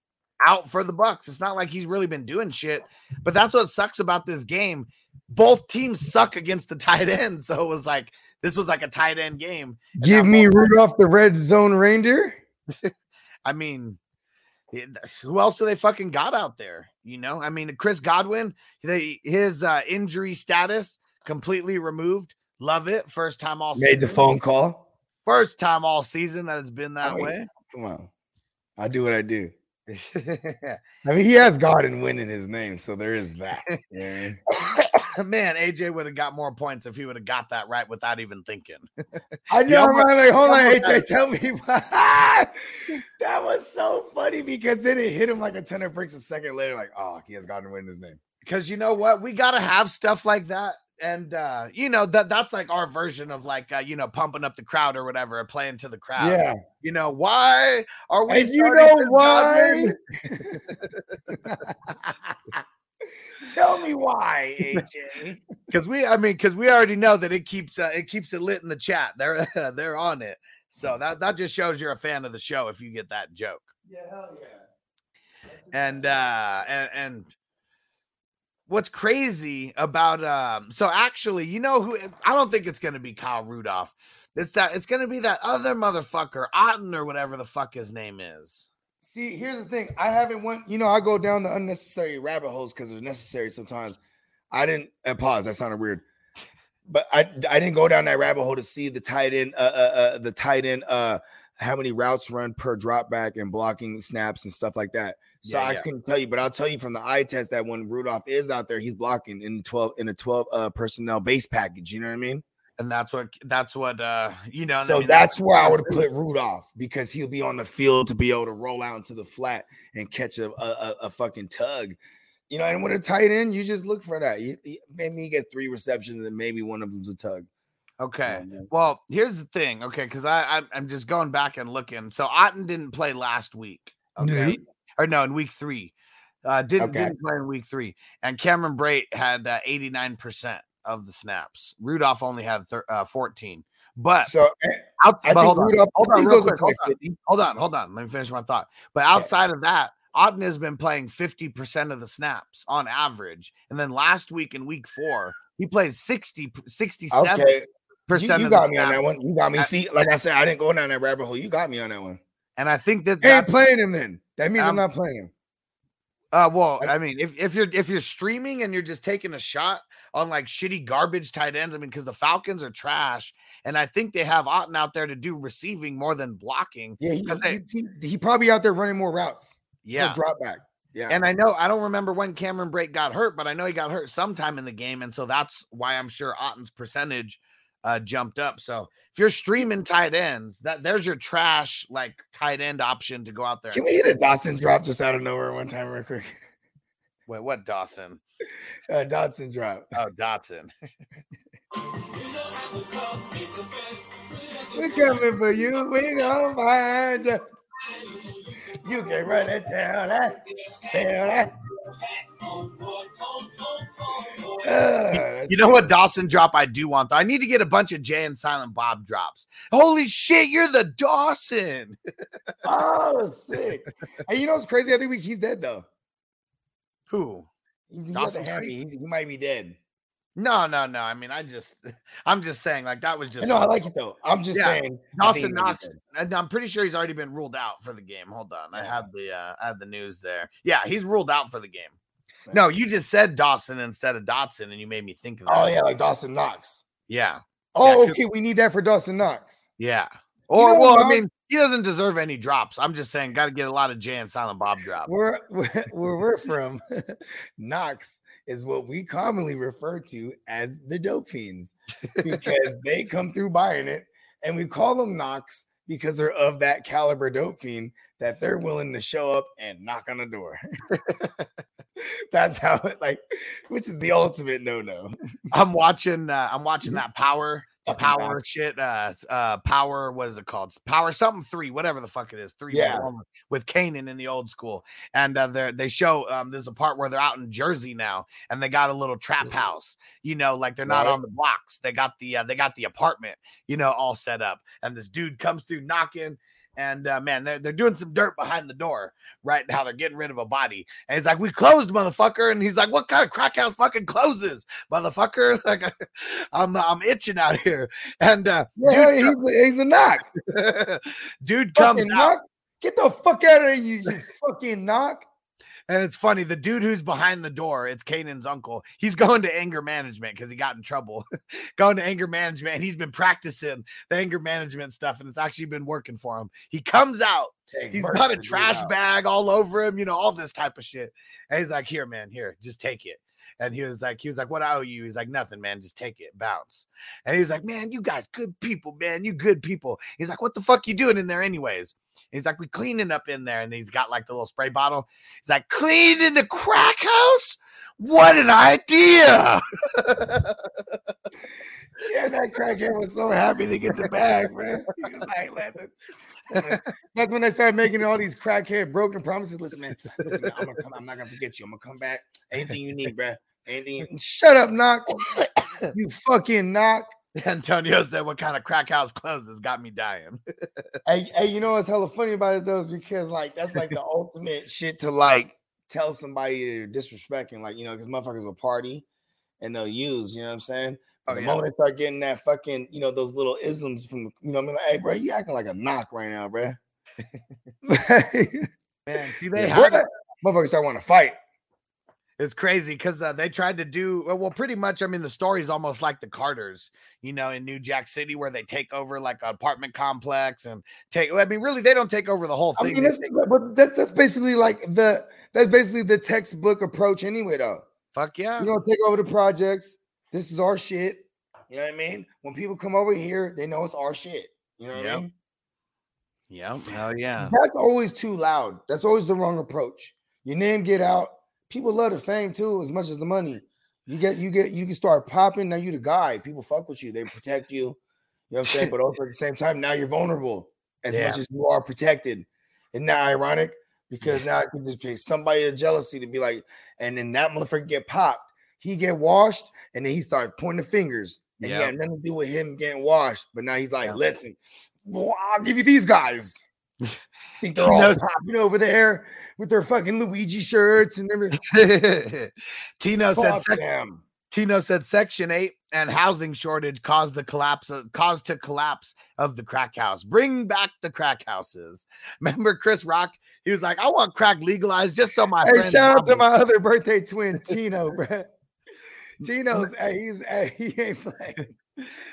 out for the Bucks. It's not like he's really been doing shit, but that's what sucks about this game. Both teams suck against the tight end. So it was like, this was like a tight end game. Give me Rudolph the Red Zone Reindeer. I mean, who else do they fucking got out there? You know, I mean, Chris Godwin, his injury status completely removed. Love it. First time all season. Made the phone call. First time all season that it's been that way. Come on. I do what I do. I mean, he has God and win in his name, so there is that. Yeah. Man, AJ would have got more points if he would have got that right without even thinking. I know, right? Like, hold on, AJ, tell me. That was so funny because then it hit him like a ton of bricks a second later. Like, oh, he has God and win in his name. Because you know what? We got to have stuff like that. And, you know, that's like our version of like, you know, pumping up the crowd or whatever, or playing to the crowd. Yeah. You know, why are we? And you know why? Tell me why, AJ. Because we already know that it keeps it lit in the chat. They're on it. So that just shows you're a fan of the show if you get that joke. Yeah, hell yeah. And what's crazy about so actually, you know who? I don't think it's going to be Kyle Rudolph. It's going to be that other motherfucker, Otten or whatever the fuck his name is. See, here's the thing. I haven't went. You know, I go down the unnecessary rabbit holes because they're necessary sometimes. I didn't pause. That sounded weird, but I didn't go down that rabbit hole to see the tight end. The tight end. How many routes run per drop back and blocking snaps and stuff like that. So yeah. I couldn't tell you, but I'll tell you from the eye test that when Rudolph is out there, he's blocking in a 12 personnel base package. You know what I mean? And that's what you know. So I mean, that's where I would put Rudolph because he'll be on the field to be able to roll out into the flat and catch a fucking tug. You know, and with a tight end, you just look for that. Maybe you get 3 receptions and maybe one of them's a tug. Okay. Well, here's the thing. Okay, because I'm just going back and looking. So Otten didn't play last week. Okay. In week 3. Didn't play in week 3. And Cameron Brate had 89% of the snaps. Rudolph only had 14. But so hold on. Let me finish my thought. But outside of that, Otten has been playing 50% of the snaps on average. And then last week in week 4, he plays 67%. Okay. You got me on that one. You got me. See, like I said, I didn't go down that rabbit hole. You got me on that one. And I think that they ain't playing him then. That means I'm not playing him. Well, I mean, if you're streaming and you're just taking a shot on like shitty garbage tight ends, I mean, because the Falcons are trash, and I think they have Otten out there to do receiving more than blocking. Yeah, he probably out there running more routes. Yeah, drop back. Yeah, and I know I don't remember when Cameron Brate got hurt, but I know he got hurt sometime in the game, and so that's why I'm sure Otten's percentage jumped up. So if you're streaming tight ends, that there's your trash like tight end option to go out there. Can we hit a Dawson drop just out of nowhere one time real quick? Wait, what Dawson? Dotson drop. Oh, Dotson. We're coming for you. We gonna find you. You can run and tell that. Tell that. You know what Dawson drop I do want though? I need to get a bunch of Jay and Silent Bob drops. Holy shit, you're the Dawson. Oh, sick. And you know what's crazy? I think he's dead though. Who? He's not happy. He might be dead. No. I mean, I'm just saying, like that was just. No, I like it though. I'm just saying, Dawson Knox. And I'm pretty sure he's already been ruled out for the game. Hold on, yeah. I had the news there. Yeah, he's ruled out for the game. No, you just said Dawson instead of Dotson, and you made me think of that. Oh yeah, like Dawson Knox. Yeah. Oh, yeah, okay, we need that for Dawson Knox. Yeah. Or you know, well, I mean, he doesn't deserve any drops. I'm just saying, got to get a lot of Jay and Silent Bob drops. Where we're from, Knox is what we commonly refer to as the dope fiends because they come through buying it, and we call them Knox because they're of that caliber dope fiend that they're willing to show up and knock on the door. That's how it like, which is the ultimate no. I'm watching that Power. Power shit, Power, what is it called? Power something 3, whatever the fuck it is. 3 with Kanan in the old school. And they show there's a part where they're out in Jersey now and they got a little trap house, you know, like they're not on the blocks. They got the apartment, you know, all set up. And this dude comes through knocking. And man, they're doing some dirt behind the door right now. They're getting rid of a body. And he's like, we closed, motherfucker. And he's like, what kind of crack house fucking closes, motherfucker? Like, I'm itching out here. And he's a knock. Dude comes fucking out. Knock? Get the fuck out of here, you fucking knock. And it's funny, the dude who's behind the door, it's Kanan's uncle. He's going to anger management because he got in trouble. Going to anger management. And he's been practicing the anger management stuff, and it's actually been working for him. He comes out. He's got a trash bag all over him, you know, all this type of shit. And he's like, here, man, here, just take it. And he was like, what I owe you? He's like, nothing, man. Just take it, bounce. And he's like, man, you guys, good people, man. You good people. He's like, what the fuck you doing in there anyways? And he's like, we cleaning up in there. And he's got like the little spray bottle. He's like, clean in the crack house? What an idea. Yeah, that crackhead was so happy to get the bag, man. He was like, listen. That's when they started making all these crackhead broken promises. Listen, man, I'm not gonna forget you. I'm gonna come back. Anything you need, bro. Shut up, knock. You fucking knock. Antonio said, "What kind of crack house closes got me dying." hey, you know what's hella funny about it though? Is because like that's like the ultimate shit to like tell somebody you're disrespecting, like you know, because motherfuckers will party and they'll use. You know what I'm saying? The moment they start getting that fucking, you know, those little isms from, you know, I mean, like, hey, bro, you acting like a knock right now, bro. Man, see, they motherfuckers start wanting to fight. It's crazy because they tried to do well, pretty much. I mean, the story is almost like the Carters, you know, in New Jack City, where they take over like an apartment complex and take. I mean, really, they don't take over the whole thing. I mean, that's basically like that's basically the textbook approach, anyway. Though, fuck yeah, you don't take over the projects. This is our shit. You know what I mean? When people come over here, they know it's our shit. You know what I mean? Yeah. Hell yeah. That's always too loud. That's always the wrong approach. Your name get out. People love the fame too, as much as the money. You can start popping. Now you the guy. People fuck with you. They protect you. You know what I'm saying? But also at the same time, now you're vulnerable as much as you are protected. Isn't that ironic? Because now it could just be somebody of jealousy to be like, and then that motherfucker get popped. He get washed, and then he starts pointing the fingers. And he had nothing to do with him getting washed. But now he's like, listen, well, I'll give you these guys. Think they're all popping over there with their fucking Luigi shirts and everything. Tino said Section 8 and housing shortage caused the collapse of the crack house. Bring back the crack houses. Remember Chris Rock? He was like, I want crack legalized just so my friends. Hey, shout out to my other birthday twin, Tino, bro. Tino's, he ain't playing.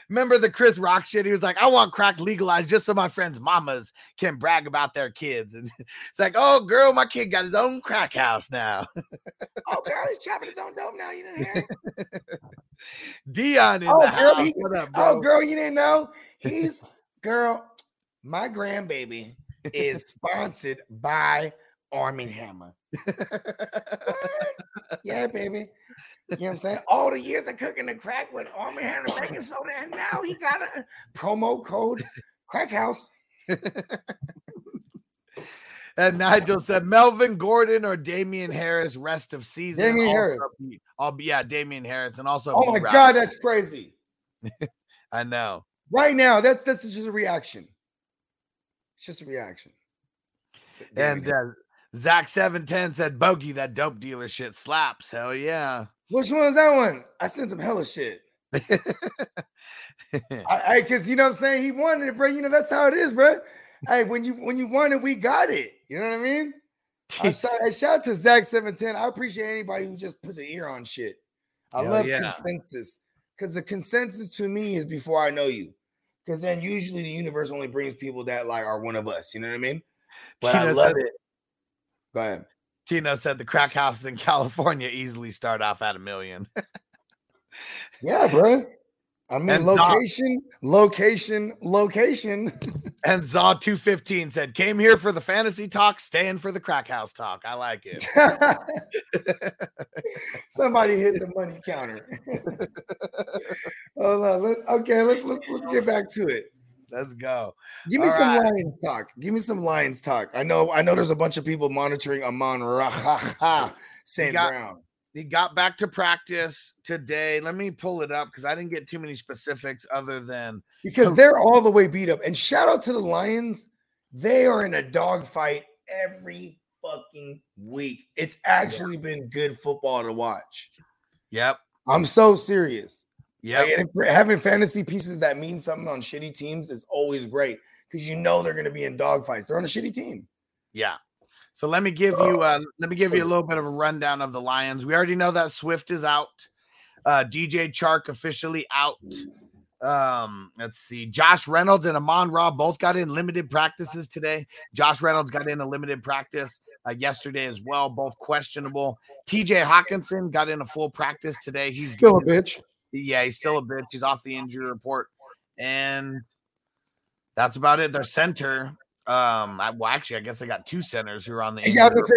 Remember the Chris Rock shit? He was like, I want crack legalized just so my friends' mamas can brag about their kids. And it's like, oh, girl, my kid got his own crack house now. Oh, girl, he's chopping his own dope now. You didn't hear it? Dion in the house. What up, bro? Oh, girl, you didn't know? He's, girl, my grandbaby is sponsored by Arm & Hammer. Yeah, baby. You know what I'm saying? All the years of cooking the crack with Arm & Hammer baking soda, and now he got a promo code Crack House. And Nigel said, Melvin Gordon or Damian Harris, rest of season. Damian Harris. Damian Harris. And also, oh my God, that's crazy. I know. Right now, that's just a reaction. It's just a reaction. And Zach710 said, Bogey, that dope dealer shit slaps. Hell yeah. Which one's that one? I sent him hella shit. Because you know what I'm saying? He wanted it, bro. You know, that's how it is, bro. Hey, when you want it, we got it. You know what I mean? Shout out to Zach710. I appreciate anybody who just puts an ear on shit. I love consensus. Because the consensus to me is before I know you. Because then usually the universe only brings people that like are one of us. You know what I mean? But Tino, I love it. Go ahead. Tino said the crack houses in California easily start off at $1 million. Yeah, bro. I mean, and location. And Zaw215 said, came here for the fantasy talk, staying for the crack house talk. I like it. Somebody hit the money counter. Hold on. Let's get back to it. Let's go. Give me some Lions talk. I know there's a bunch of people monitoring Amon-Ra St. Brown. He got back to practice today. Let me pull it up because I didn't get too many specifics other than because they're all the way beat up. And shout out to the Lions. They are in a dogfight every fucking week. It's actually been good football to watch. Yep. I'm so serious. Yeah, like, having fantasy pieces that mean something on shitty teams is always great because you know they're going to be in dogfights. They're on a shitty team. Yeah. So let me give you a little bit of a rundown of the Lions. We already know that Swift is out. DJ Chark officially out. Let's see. Josh Reynolds and Amon-Ra both got in limited practices today. Josh Reynolds got in a limited practice yesterday as well. Both questionable. TJ Hawkinson got in a full practice today. He's still a bitch. Yeah, he's still a bitch. He's off the injury report. And that's about it. Their center. I guess I got two centers who are on the injury report. Yeah,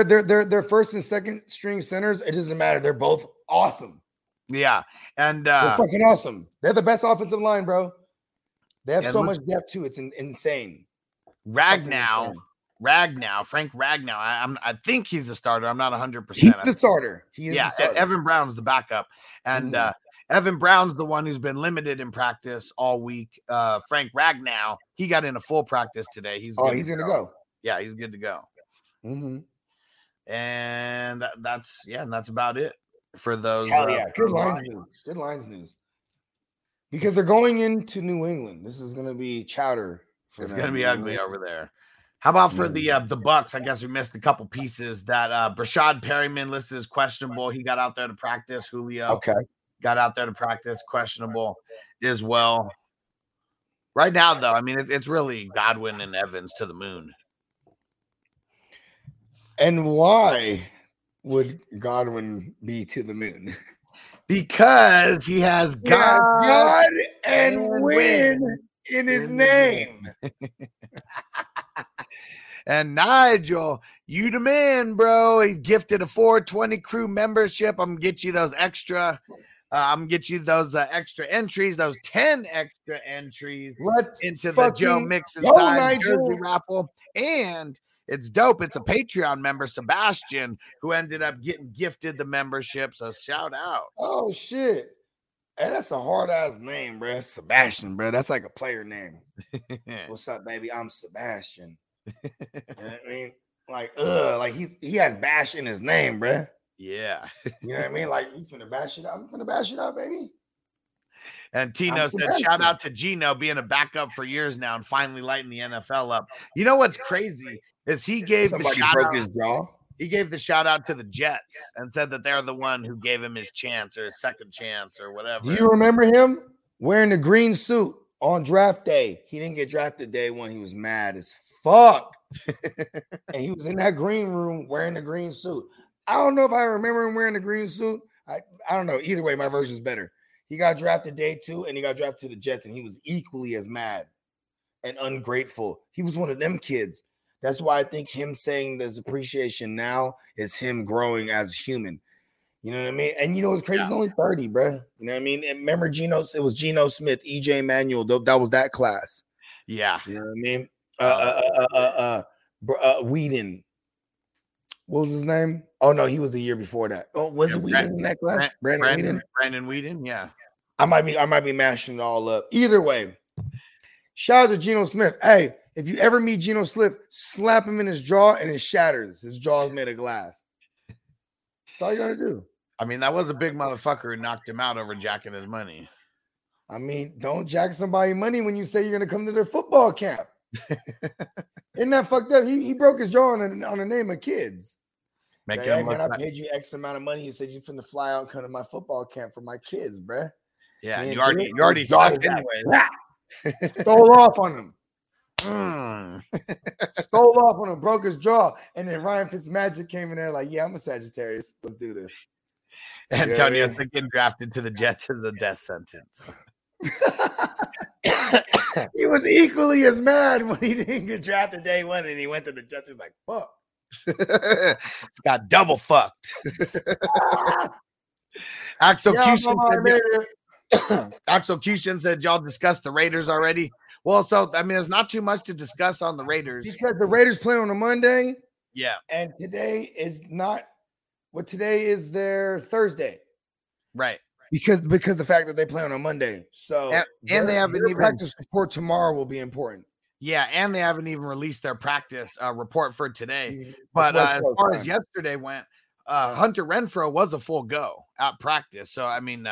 I would say they're first and second string centers. It doesn't matter. They're both awesome. Yeah. And they're fucking awesome. They're the best offensive line, bro. They have so much depth too. It's insane. Frank Ragnow. I think he's the starter. I'm not 100%. He's the starter. The starter. Evan Brown's the backup. And Evan Brown's the one who's been limited in practice all week. Frank Ragnow, he got in a full practice today. He's going to go. Yeah, he's good to go. Mm-hmm. And that's about it for those. Hell yeah. Good Lions news. Because they're going into New England. This is going to be chowder. It's going to be ugly over there. How about for the Bucks? I guess we missed a couple pieces that Brashad Perryman listed as questionable. He got out there to practice. Julio got out there to practice, questionable as well. Right now, though, I mean, it's really Godwin and Evans to the moon. And why would Godwin be to the moon? Because he has God and win in his name. And Nigel, you the man, bro. He gifted a 420 crew membership. I'm gonna get you those extra. I'm gonna get you those extra entries, those 10 extra entries. Let's into the Joe Mix Inside Jersey raffle. And it's dope. It's a Patreon member, Sebastian, who ended up getting gifted the membership. So shout out. Oh shit. Hey, that's a hard ass name, bro. Sebastian, bro. That's like a player name. What's up, baby? I'm Sebastian. You know what I mean? Like, he has bash in his name, bro. Yeah. You know what I mean? Like, you finna bash it out. I'm finna bash it out, baby. And Tino said, shout out to Gino being a backup for years now and finally lighting the NFL up. You know what's crazy is he gave the shout out. Somebody broke his jaw. He gave the shout out to the Jets and said that they're the one who gave him his chance or his second chance or whatever. Do you remember him wearing the green suit on draft day? He didn't get drafted day one. He was mad as fuck. And he was in that green room wearing the green suit. I don't know if I remember him wearing the green suit. I don't know. Either way, my version's better. He got drafted day two and he got drafted to the Jets and he was equally as mad and ungrateful. He was one of them kids. That's why I think him saying there's appreciation now is him growing as a human. You know what I mean? And you know what's crazy? He's only 30, bro. You know what I mean? And remember it was Geno Smith, EJ Manuel. That was that class. Yeah. You know what I mean? Whedon. What was his name? Oh, no, he was the year before that. Oh, was it Whedon in that class? Brandon Whedon, yeah. I might be mashing it all up. Either way, shout out to Geno Smith. Hey, if you ever meet Geno Smith, slap him in his jaw and it shatters. His jaw is made of glass. That's all you got to do. I mean, that was a big motherfucker who knocked him out over jacking his money. I mean, don't jack somebody money when you say you're going to come to their football camp. Isn't that fucked up? He broke his jaw on the name of kids. Like, hey, man, I paid you X amount of money. You said you're finna fly out and come to my football camp for my kids, bruh. Yeah, man, you already sucked anyway. Stole off on him. Stole off on him, broke his jaw, and then Ryan Fitzmagic came in there like, yeah, I'm a Sagittarius. Let's do this. Antonio's getting drafted to the Jets is a death sentence. He was equally as mad when he didn't get drafted day one, and he went to the Jets. He was like, fuck. It's got double fucked. Axelcution said, y'all discussed the Raiders already. Well, so I mean, there's not too much to discuss on the Raiders because the Raiders play on a Monday. Yeah, and today is not what today is their Thursday, right? Because the fact that they play on a Monday, so and they haven't even practice report tomorrow will be important. Yeah, and they haven't even released their practice report for today. Mm-hmm. But as far as yesterday went, Hunter Renfrow was a full go at practice. So, I mean,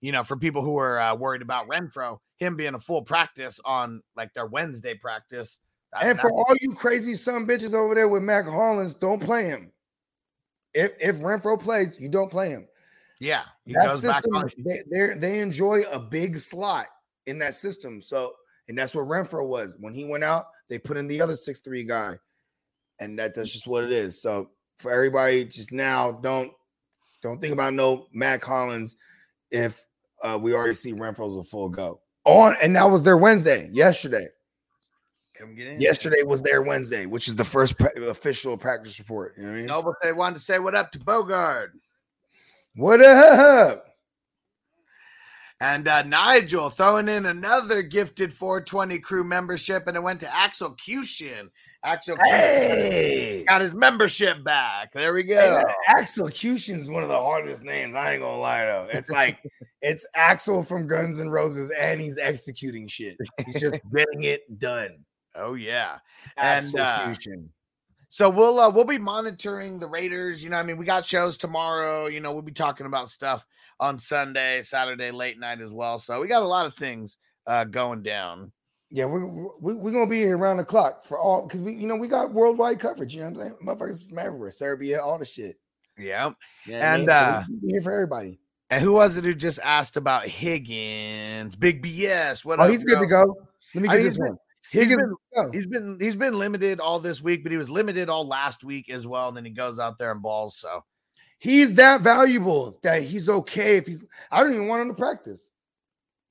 you know, for people who are worried about Renfrow, him being a full practice on, like, their Wednesday practice. And for all you crazy son bitches over there with Mac Hollins, don't play him. If Renfrow plays, you don't play him. Yeah. That system, they enjoy a big slot in that system. So, and that's what Renfrow was. When he went out, they put in the other 6'3" guy. And that's just what it is. So for everybody just now, don't think about no Matt Collins if we already see Renfrow's a full go. And that was their Wednesday yesterday. Come get in. Yesterday was their Wednesday, which is the first official practice report. You know what I mean? No, but they wanted to say what up to Bogard. What up? And Nigel throwing in another gifted 420 crew membership, and it went to Axelcution. Axelcution got his membership back. There we go. Hey, Axelcution is one of the hardest names. I ain't gonna lie though. It's like it's Axel from Guns N' Roses, and he's executing shit. He's just getting it done. Oh yeah, Axelcution. So we'll be monitoring the Raiders. You know, I mean, we got shows tomorrow. You know, we'll be talking about stuff on Sunday, Saturday, late night as well. So we got a lot of things going down. Yeah, we're gonna be here around the clock for all because we got worldwide coverage. You know what I'm saying? Motherfuckers from everywhere, Serbia, all the shit. Yeah, and we'll be here for everybody. And who was it who just asked about Higgins? Big BS. What? Oh, he's good to go. Let me get this one. He's been limited all this week, but he was limited all last week as well. And then he goes out there and balls. So he's that valuable that he's okay if he's. I don't even want him to practice.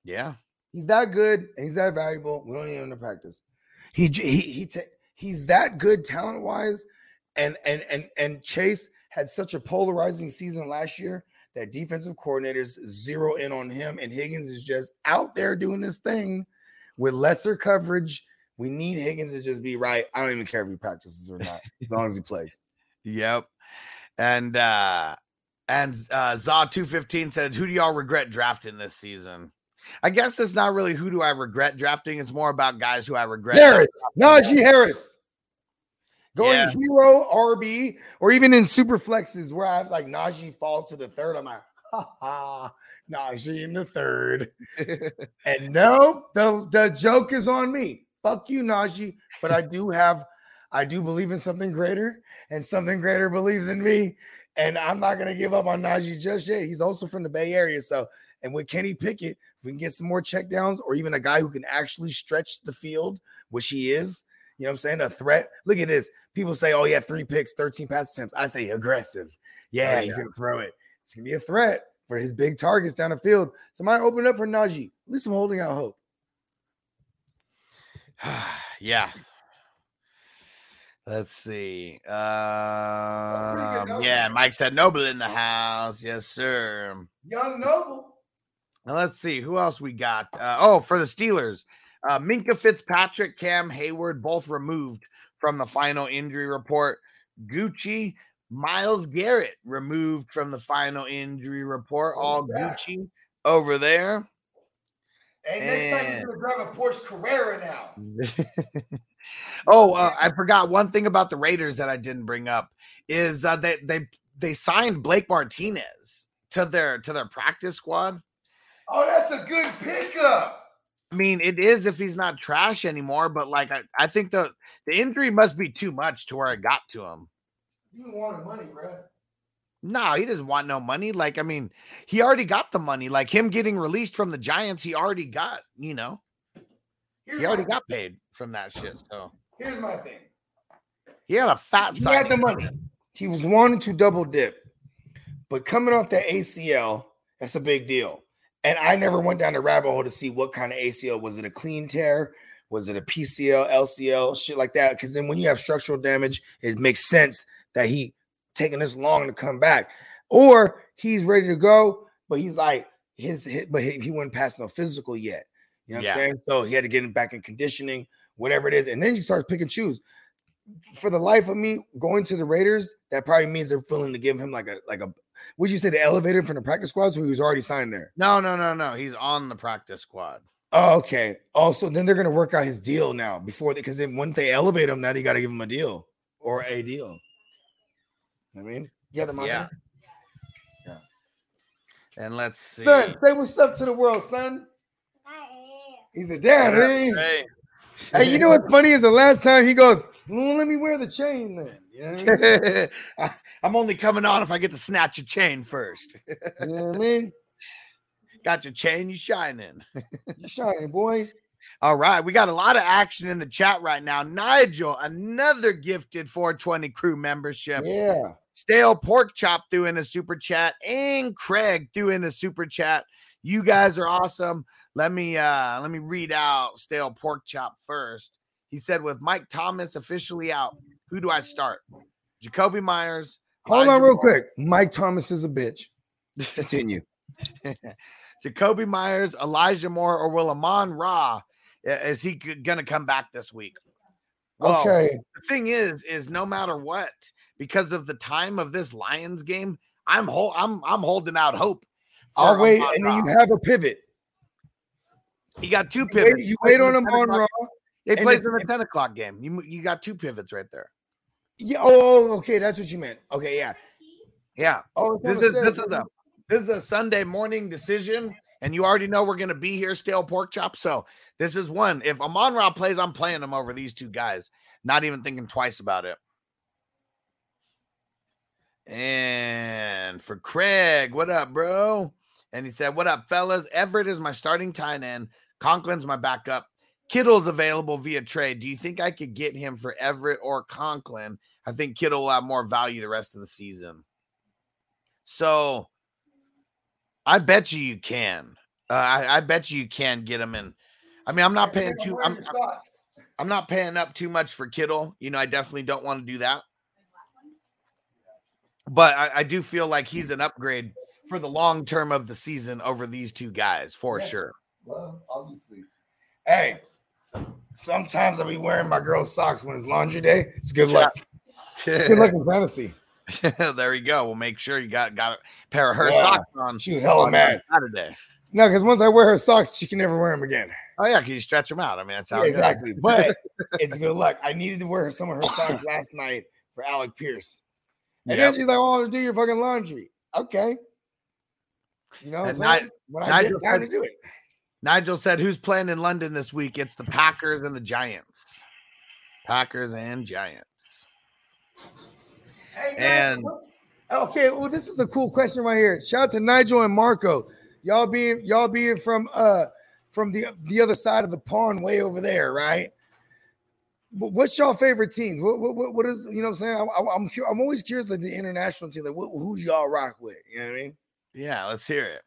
Yeah, he's that good and he's that valuable. We don't need him to practice. He's that good talent wise, and Chase had such a polarizing season last year that defensive coordinators zero in on him, and Higgins is just out there doing this thing with lesser coverage. We need Higgins to just be right. I don't even care if he practices or not, as long as he plays. Yep. And Zaw215 said, who do y'all regret drafting this season? I guess it's not really who do I regret drafting. It's more about guys who I regret. Harris, Najee Harris. Going hero RB or even in super flexes where I have like Najee falls to the third. I'm like, Najee in the third. And no, the joke is on me. Fuck you, Najee. But I do have, I do believe in something greater, and something greater believes in me. And I'm not going to give up on Najee just yet. He's also from the Bay Area. So, and with Kenny Pickett, if we can get some more checkdowns or even a guy who can actually stretch the field, which he is, you know what I'm saying? A threat. Look at this. People say, oh, he had 3 picks, 13 pass attempts. I say aggressive. Yeah, he's going to throw it. It's going to be a threat for his big targets down the field. Somebody open up for Najee. At least I'm holding out hope. Yeah. Let's see. Yeah, Mike said Noble in the house. Yes, sir. Young Noble. Now let's see. Who else we got? For the Steelers. Minkah Fitzpatrick, Cam Hayward, both removed from the final injury report. Gucci, Myles Garrett removed from the final injury report. All Gucci over there. Hey, next time you're going to drive a Porsche Carrera now. I forgot one thing about the Raiders that I didn't bring up is they signed Blake Martinez to their practice squad. Oh, that's a good pickup. I mean, it is if he's not trash anymore, but like I think the injury must be too much to where it got to him. You don't want money, bro. No, he doesn't want no money. Like, I mean, he already got the money. Like him getting released from the Giants, he already got, you know. He already got paid from that shit. So here's my thing. He had a fat sign. He had the money. He was wanting to double dip, but coming off that ACL, that's a big deal. And I never went down the rabbit hole to see what kind of ACL. Was it a clean tear? Was it a PCL, LCL, shit like that? Because then when you have structural damage, it makes sense that he taking this long to come back. Or he's ready to go, but he's like, he wouldn't pass no physical yet. You know what I'm saying? So he had to get him back in conditioning, whatever it is. And then you start pick and choose. For the life of me, going to the Raiders, that probably means they're willing to give him like a would you say the elevator from the practice squad? So he was already signed there. No. He's on the practice squad. Oh, okay. Also, then they're going to work out his deal now because then once they elevate him, now they got to give him a deal. I mean, you got the money? Yeah. And let's see. Son, say what's up to the world, son. He said, damn, man. Hey, you know what's funny is the last time he goes, well, let me wear the chain then. You know what I mean? I'm only coming on if I get to snatch your chain first. You know what I mean? Got your chain, you shining. You shining, boy. All right, we got a lot of action in the chat right now. Nigel, another gifted 420 crew membership. Yeah. Stale Pork Chop threw in a super chat, and Craig threw in a super chat. You guys are awesome. Let me read out Stale Pork Chop first. He said, with Mike Thomas officially out, who do I start? Jacoby Myers. Hold on real quick. Mike Thomas is a bitch. Continue. Jacoby Myers, Elijah Moore, or will Amon Ra? Is he going to come back this week? Well, okay. The thing is no matter what, because of the time of this Lions game, I'm holding out hope. I'll wait, and then you have a pivot. He got 2 pivots. You wait on him on Raw. It plays in the 10 o'clock game. You got 2 pivots right there. Yeah. Oh, okay. That's what you meant. Okay. Yeah. Yeah. Oh, this is a Sunday morning decision, and you already know we're gonna be here, Stale Pork Chop. So this is one. If Amon Ra plays, I'm playing him over these 2 guys. Not even thinking twice about it. And for Craig, what up, bro? And he said, what up, fellas? Everett is my starting tight end. Conklin's my backup. Kittle's available via trade. Do you think I could get him for Everett or Conklin? I think Kittle will have more value the rest of the season. So I bet you can. I bet you can get him in. I mean, I'm not paying too. I'm not paying up too much for Kittle. You know, I definitely don't want to do that. But I do feel like he's an upgrade for the long term of the season over these 2 guys for sure. Well, obviously. Hey, sometimes I'll be wearing my girl's socks when it's laundry day. It's good luck. It's good luck in fantasy. There we go. We'll make sure you got a pair of her socks on. She was hella mad Saturday. No, because once I wear her socks, she can never wear them again. Oh yeah, can you stretch them out? I mean, that's how exactly. But it's good luck. I needed to wear some of her socks last night for Alec Pierce, and then she's like, "Oh, do your fucking laundry, okay?" You know, Nigel said, Nigel said, who's playing in London this week? It's the Packers and the Giants. Packers and Giants. Hey, and okay, well, this is a cool question right here. Shout out to Nigel and Marco. Y'all being from the other side of the pond, way over there, right? What's y'all favorite teams? What is, you know what I'm saying? I'm always curious, like, the international team. Like, who do y'all rock with? You know what I mean? Yeah, let's hear it.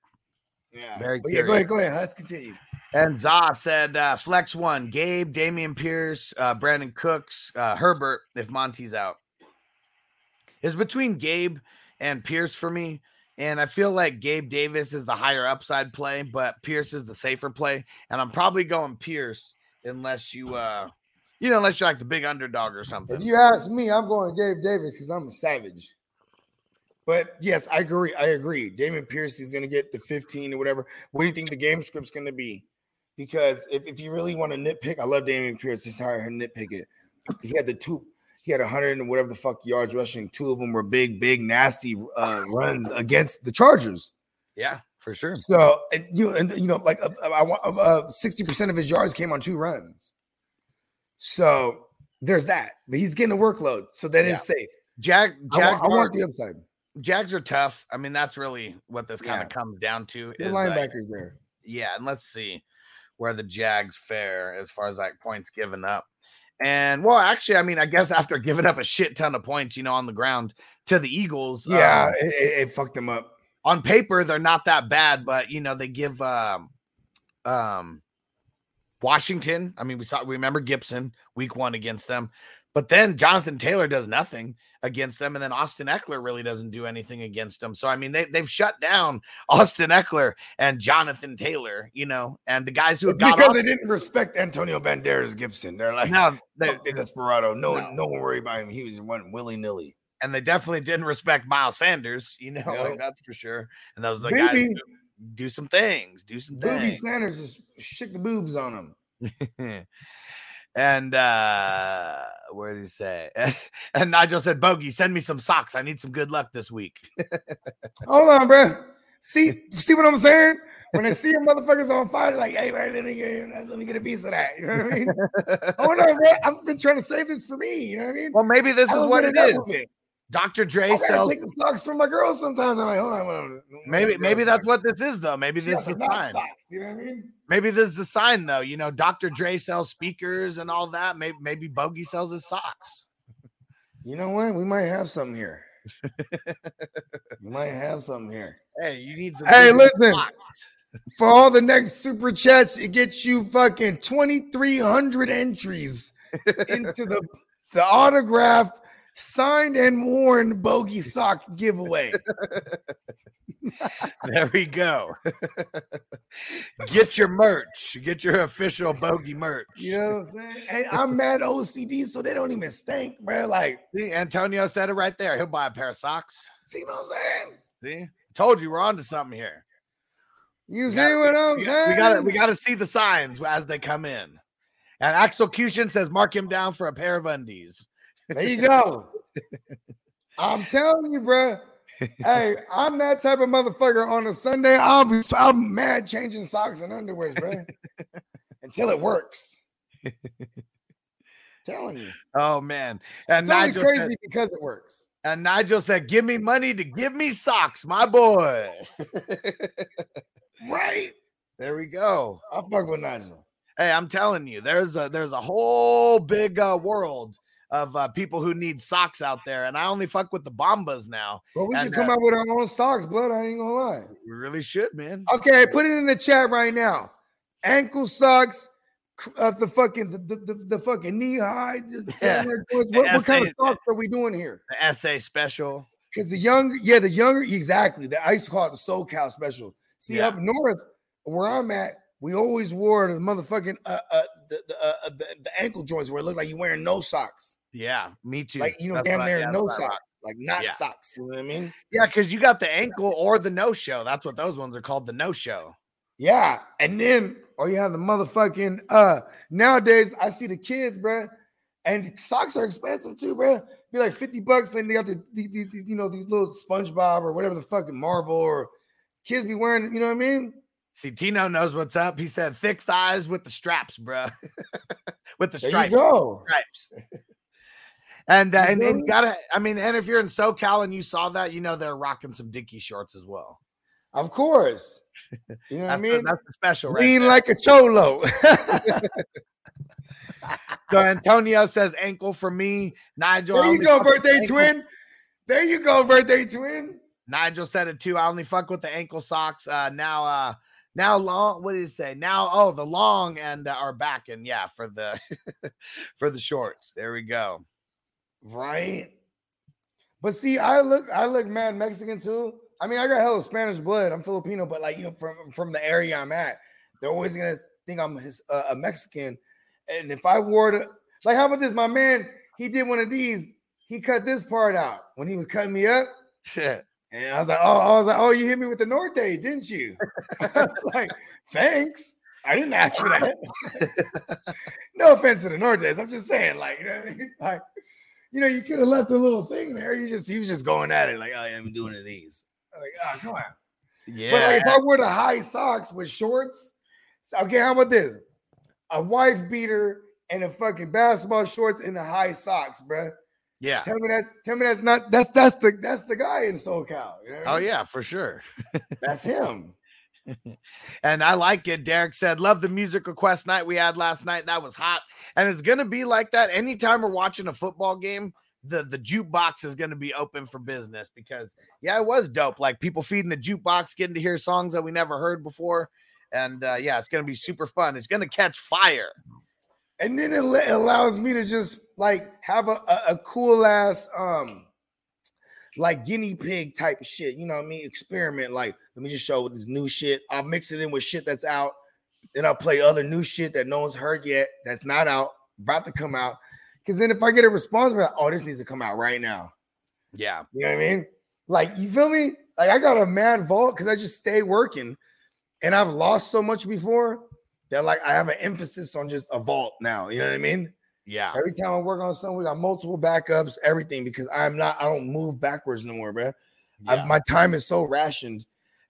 Yeah, very curious. Yeah, go ahead. Let's continue. And Zah said, flex one, Gabe, Damian Pierce, Brandon Cooks, Herbert, if Monty's out. It's between Gabe and Pierce for me. And I feel like Gabe Davis is the higher upside play, but Pierce is the safer play. And I'm probably going Pierce unless you unless you're like the big underdog or something. If you ask me, I'm going Gabe Davis because I'm a savage. But, yes, I agree. Damon Pierce is going to get the 15 or whatever. What do you think the game script's going to be? Because if you really want to nitpick, I love Damon Pierce. Just hire him to nitpick it. He had 100 and whatever the fuck yards rushing. Two of them were big, nasty runs against the Chargers. Yeah, for sure. So, I want 60% of his yards came on two runs. So, there's that. But he's getting a workload, so that is safe. I want the upside. Jags are tough. I mean, that's really what this kind of comes down to. The linebackers there. Yeah, and let's see where the Jags fare as far as, like, points given up. And, well, actually, I mean, I guess after giving up a shit ton of points, on the ground to the Eagles. Yeah, it fucked them up. On paper, they're not that bad, but, they give Washington. I mean, remember Gibson week one against them. But then Jonathan Taylor does nothing against them. And then Austin Eckler really doesn't do anything against them. So, I mean, they've shut down Austin Eckler and Jonathan Taylor, and the guys who have got off. Because they didn't respect Antonio Banderas Gibson. They're like, no, they're desperado. No one worried about him. He was running willy-nilly. And they definitely didn't respect Miles Sanders, like, that's for sure. And those are the guys who do some things. Booby Sanders just shook the boobs on him. And where did he say? And Nigel said, Bogey, send me some socks. I need some good luck this week. Hold on, bro. See what I'm saying? When I see your motherfuckers on fire, like, hey, man, let me get a piece of that. You know what I mean? Hold on, bro. I've been trying to save this for me. You know what I mean? Well, maybe this is what it is. Dr. Dre sells. I take the socks from my girls sometimes. I'm like, hold on. Maybe that's what this is, though. Maybe this is the sign. Socks, you know what I mean? Maybe this is the sign, though. Dr. Dre sells speakers and all that. Maybe Bogey sells his socks. You know what? We might have something here. Hey, you need some. Hey, listen. For all the next super chats, it gets you fucking 2,300 entries into the autograph. Signed and worn Bogey sock giveaway. There we go. Get your merch. Get your official Bogey merch. You know what I'm saying? Hey, I'm mad OCD, so they don't even stink, man. Like, see, Antonio said it right there. He'll buy a pair of socks. See what I'm saying? See, told you we're on to something here. You see what I'm saying? We gotta see the signs as they come in. And Axelcution says, mark him down for a pair of undies. There you go. I'm telling you, bro. Hey, I'm that type of motherfucker. On a Sunday, I'm mad changing socks and underwear, bro, until it works. I'm telling you. Oh man, and it's Nigel only crazy because it works. And Nigel said, "Give me money to give me socks, my boy." Right there we go. I fuck with Nigel. Hey, I'm telling you, there's a whole big world of people who need socks out there, and I only fuck with the Bombas now. Well, we should come out with our own socks, blood. I ain't gonna lie. We really should, man. Okay, put it in the chat right now. Ankle socks, the fucking knee high. Yeah. What kind of socks are we doing here? The SA special. Because the younger, exactly. I used to call it the Soul Cow special. See, up north where I'm at, we always wore the motherfucking the ankle joints where it looked like you're wearing no socks. Yeah, me too. Like, no socks. Like, not socks. You know what I mean? Yeah, because you got the ankle or the no-show. That's what those ones are called, the no-show. Yeah, and then, you have the motherfucking, nowadays, I see the kids, bro, and socks are expensive too, bro. Be like $50, then they got the these little SpongeBob or whatever the fucking Marvel or kids be wearing, you know what I mean? See, Tino knows what's up. He said, thick thighs with the straps, bro. with the stripes. There you go. And gotta, I mean, and if you're in SoCal and you saw that, you know they're rocking some Dickie shorts as well. Of course. You know what I mean? That's the special, right? Lean like a cholo. So Antonio says ankle for me. Nigel. There you go, birthday twin. There you go, birthday twin. Nigel said it too. I only fuck with the ankle socks. Now long. What did he say? Now, oh, the long and our back and yeah for the for the shorts. There we go. Right. But see, I look mad Mexican too. I mean, I got hella Spanish blood. I'm Filipino, but like, you know, from the area I'm at, they're always gonna think I'm a Mexican. And if I wore to, like, how about this? My man, he did one of these. He cut this part out when he was cutting me up. Shit. And I was like, oh, you hit me with the Norte, didn't you? I was like, thanks. I didn't ask for that. No offense to the Nortes. I'm just saying, like, you know what I mean? Like, you know, you could have left a little thing there. He was just going at it, like, oh, yeah, I'm doing one of these. I'm like, oh, come on. Yeah. But like, if I wore the high socks with shorts, okay, how about this? A wife beater and a fucking basketball shorts and the high socks, bro. Yeah. Tell me that's the guy in SoCal. You know what I mean? Oh yeah, for sure. That's him. And I like it. Derek said, love the music request night we had last night. That was hot. And it's going to be like that. Anytime we're watching a football game, the jukebox is going to be open for business because yeah, it was dope. Like people feeding the jukebox, getting to hear songs that we never heard before. And yeah, it's going to be super fun. It's going to catch fire. And then it allows me to just like have a cool ass, like guinea pig type of shit. You know what I mean? Experiment. Like, let me just show this new shit. I'll mix it in with shit that's out. Then I'll play other new shit that no one's heard yet. That's not out, about to come out. Cause then if I get a response, I'm like, oh, this needs to come out right now. Yeah. You know what I mean? Like, you feel me? Like I got a mad vault cause I just stay working. And I've lost so much before that, like, I have an emphasis on just a vault now. You know what I mean? Yeah. Every time I work on something, we got multiple backups, everything, because I don't move backwards no more, bro. Yeah. My time is so rationed.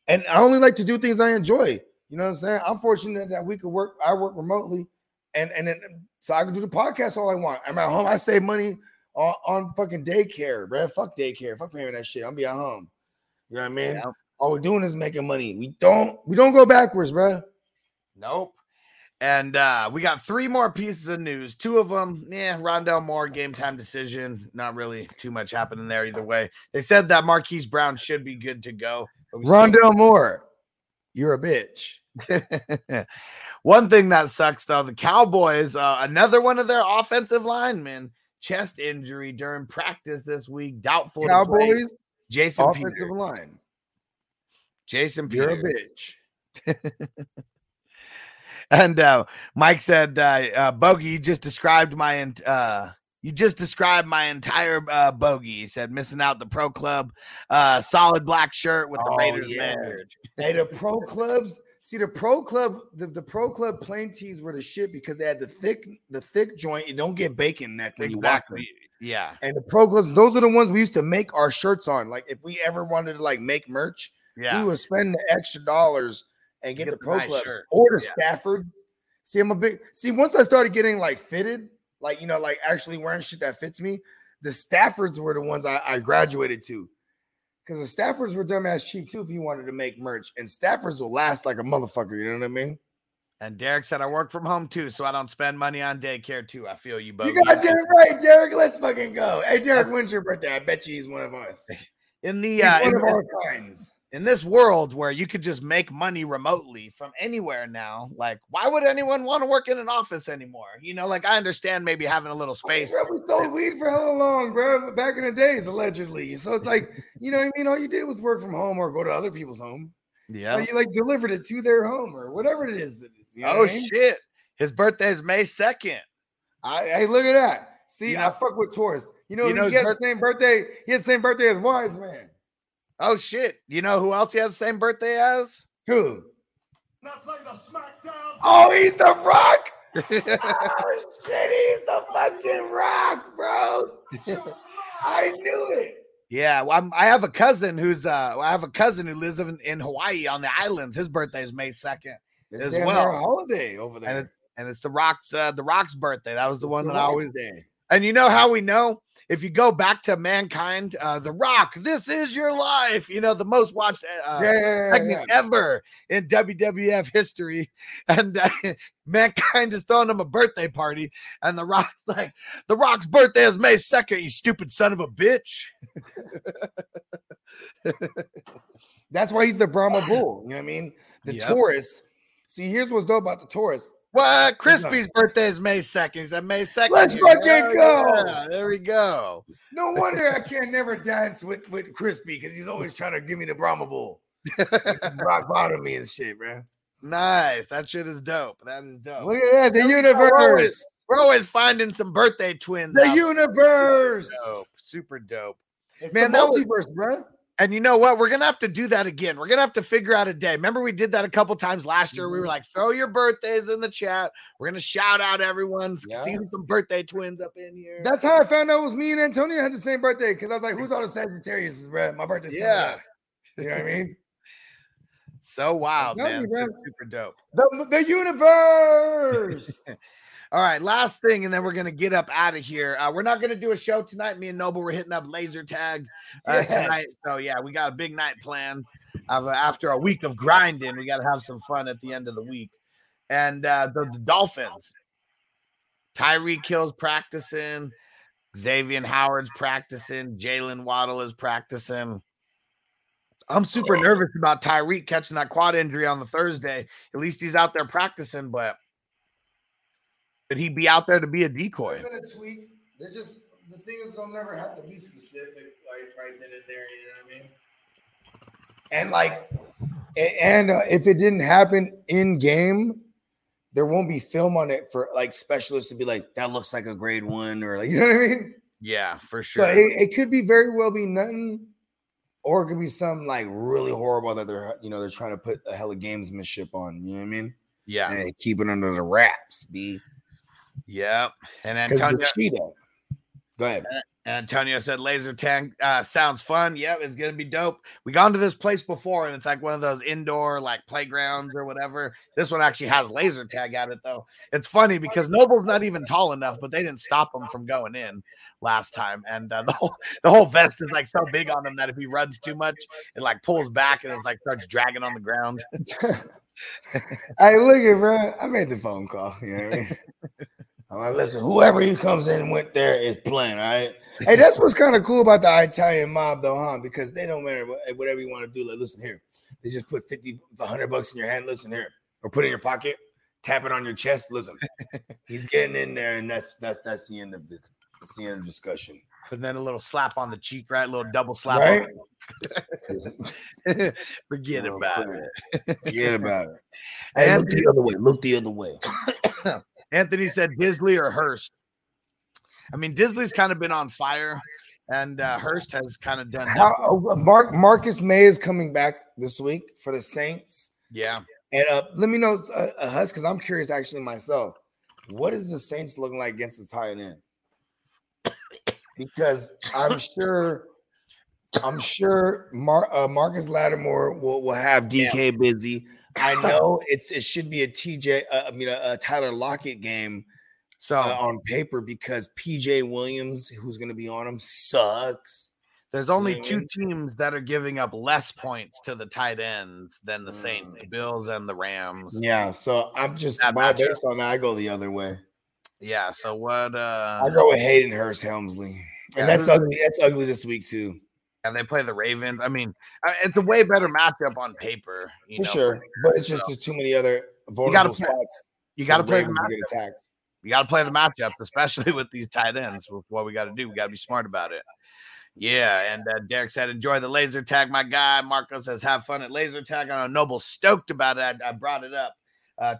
And I only like to do things I enjoy. You know what I'm saying? I'm fortunate that we could work. I work remotely. And then, so I can do the podcast all I want. I'm at home. I save money on fucking daycare, bro. Fuck daycare. Fuck paying that shit. I'm be at home. You know what I mean? Yeah. All we're doing is making money. We don't go backwards, bro. Nope. And we got three more pieces of news. Two of them, Rondell Moore, game time decision. Not really too much happening there either way. They said that Marquise Brown should be good to go. Rondell Moore, you're a bitch. One thing that sucks, though, the Cowboys, another one of their offensive linemen, chest injury during practice this week. Doubtful. Cowboys, Jason offensive Peters. Line. Jason Peters. You're a bitch. And Mike said, "Bogey, you just described my entire bogey." He said, "Missing out the pro club, solid black shirt with the Raiders." Yeah. Hey, the pro clubs. See the pro club. The pro club plain tees were the shit because they had the thick joint. You don't get bacon neck when exactly. You walk them. Yeah. And the pro clubs, those are the ones we used to make our shirts on. Like if we ever wanted to like make merch. Yeah. We would spend the extra dollars and get the pro nice club shirt. Or the Stafford. See, once I started getting like fitted, like, you know, like actually wearing shit that fits me, the Staffords were the ones I graduated to. Because the Staffords were dumbass cheap too if you wanted to make merch. And Staffords will last like a motherfucker, you know what I mean? And Derek said, I work from home too, so I don't spend money on daycare too. I feel you, both. You got Derek right, Derek. Let's fucking go. Hey, Derek, when's your birthday? I bet you he's one of us. He's one of our kinds. In this world where you could just make money remotely from anywhere now, like, why would anyone want to work in an office anymore? You know, like, I understand maybe having a little space. Oh, bro, we sold weed for hella long, bro, back in the days, allegedly. So it's like, you know what I mean? All you did was work from home or go to other people's home. Yeah. Or you, like, delivered it to their home or whatever it is. You know what I mean? Shit. His birthday is May 2nd. Hey, look at that. See, you know, I fuck with Taurus. You know he had the same birthday. He had the same birthday as Wise Man. Oh, shit. You know who else he has the same birthday as? Who? That's like the SmackDown. Oh, he's the Rock. Oh, shit. He's the fucking Rock, bro. I knew it. Yeah. Well, I have a cousin who lives in Hawaii on the islands. His birthday is May 2nd as well. Holiday over there. And and it's The Rock's birthday. That was the one that I always did. And you know how we know? If you go back to Mankind, The Rock, this is your life. You know, the most watched segment ever in WWF history. And Mankind is throwing him a birthday party. And The Rock's birthday is May 2nd, you stupid son of a bitch. That's why he's the Brahma Bull. You know what I mean? Taurus. See, here's what's dope about the Taurus. Well, Crispy's birthday is May 2nd. He said May 2nd. Let's fucking go. Yeah, there we go. No wonder I can't never dance with Crispy because he's always trying to give me the Brahma Bull. Rock bottom me and shit, man. Nice. That shit is dope. That is dope. Look at that. The universe. We're always finding some birthday twins. The universe. Super dope. Super dope. It's the multiverse, bro. And you know what? We're going to have to do that again. We're going to have to figure out a day. Remember, we did that a couple times last year. We were like, throw your birthdays in the chat. We're going to shout out everyone. Yeah. See some birthday twins up in here. That's how I found out it was me and Antonio had the same birthday. Because I was like, who's all the Sagittarius, bro? My birthday's coming up. You know what I mean? So wild, man. You, man. Super dope. The universe. All right, last thing, and then we're going to get up out of here. We're not going to do a show tonight. Me and Noble were hitting up laser tag tonight. So, yeah, we got a big night planned. After a week of grinding, we got to have some fun at the end of the week. And the Dolphins. Tyreek Hill's practicing. Xavier Howard's practicing. Jalen Waddle is practicing. I'm super nervous about Tyreek catching that quad injury on the Thursday. At least he's out there practicing, but could he be out there to be a decoy? They're gonna tweak. They're just the thing is they'll never have to be specific, like right then and there. You know what I mean? And if it didn't happen in game, there won't be film on it for like specialists to be like that looks like a grade one or like you know what I mean? Yeah, for sure. So it could be very well be nothing, or it could be something like really horrible that they're trying to put a hella gamesmanship on. You know what I mean? Yeah, and they keep it under the wraps, B. Yep. And Antonio. Go ahead. Antonio said laser tag sounds fun. Yep, it's gonna be dope. We gone to this place before, and it's like one of those indoor like playgrounds or whatever. This one actually has laser tag at it though. It's funny because Noble's not even tall enough, but they didn't stop him from going in last time. And the whole vest is like so big on him that if he runs too much, it like pulls back and it's like starts dragging on the ground. Hey, look at bro. I made the phone call. You know what I mean? I'm like, listen, whoever he comes in and went there is playing, all right? Hey, that's what's kind of cool about the Italian mob, though, huh? Because they don't matter whatever you want to do. Like, listen here. They just put $100 in your hand. Listen here. Or put it in your pocket. Tap it on your chest. Listen, he's getting in there, and that's the end of the discussion. And then a little slap on the cheek, right? A little double slap. Right? Forget about it. Hey, and look the other way. Anthony said Disley or Hurst. I mean, Disley's kind of been on fire, and Hurst has kind of done. Marcus May is coming back this week for the Saints. Yeah, and let me know, Hus, because I'm curious actually myself. What is the Saints looking like against the tight end? Because I'm sure Marcus Lattimore will have DK busy. I know it should be a Tyler Lockett game on paper because PJ Williams, who's going to be on him, sucks. There's only two teams that are giving up less points to the tight ends than the Saints, the Bills and the Rams. Yeah, so I'm just based on that, I go the other way. Yeah, so what? I go with Hayden Hurst Helmsley, and that's ugly. That's ugly this week too. And they play the Ravens. I mean, it's a way better matchup on paper, for sure. But it's just there's too many other vulnerable spots. You got to play the matchup. You got to play the matchup, especially with these tight ends. With what we got to do, we got to be smart about it. Yeah, and Derek said, enjoy the laser tag, my guy. Marco says, have fun at laser tag. I know Noble's stoked about it. I brought it up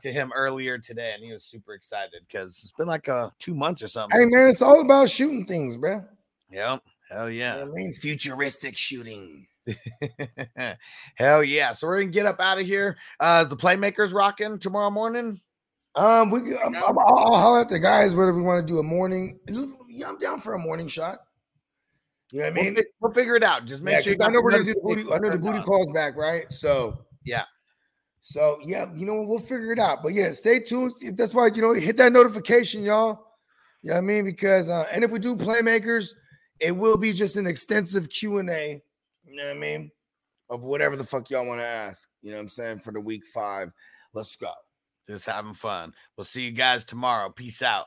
to him earlier today, and he was super excited because it's been like 2 months or something. Hey, man, it's all about shooting things, bro. Yep. Hell yeah. I mean, futuristic shooting. Hell yeah. So we're going to get up out of here. Is the Playmakers rocking tomorrow morning? I'll holler at the guys whether we want to do a morning. Yeah, I'm down for a morning shot. You know what I mean? We'll figure it out. Just make sure. I know we're going to do the booty. I know the booty call's back, right? So, yeah. So, yeah, you know, we'll figure it out. But, yeah, stay tuned. That's why, you know, hit that notification, y'all. You know what I mean? Because, and if we do Playmakers, it will be just an extensive Q&A, you know what I mean, of whatever the fuck y'all want to ask, you know what I'm saying, for the week 5. Let's go. Just having fun. We'll see you guys tomorrow. Peace out.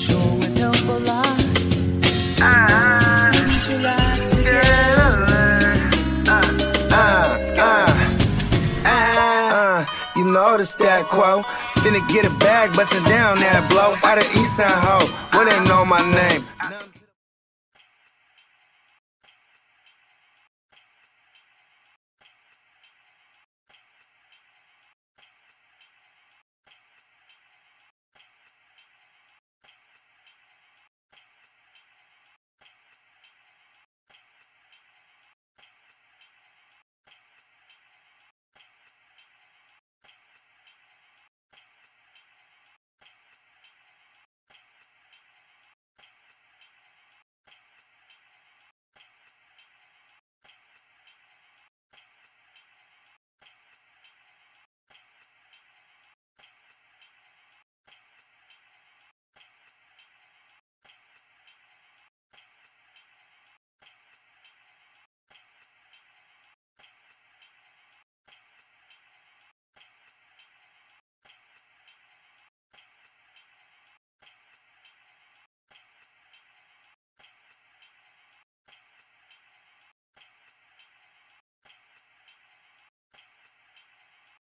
sure would help a lot. You know the stat quo. Finna get a bag, bustin' down that blow. Out of Eastside ho, what ain't know my name?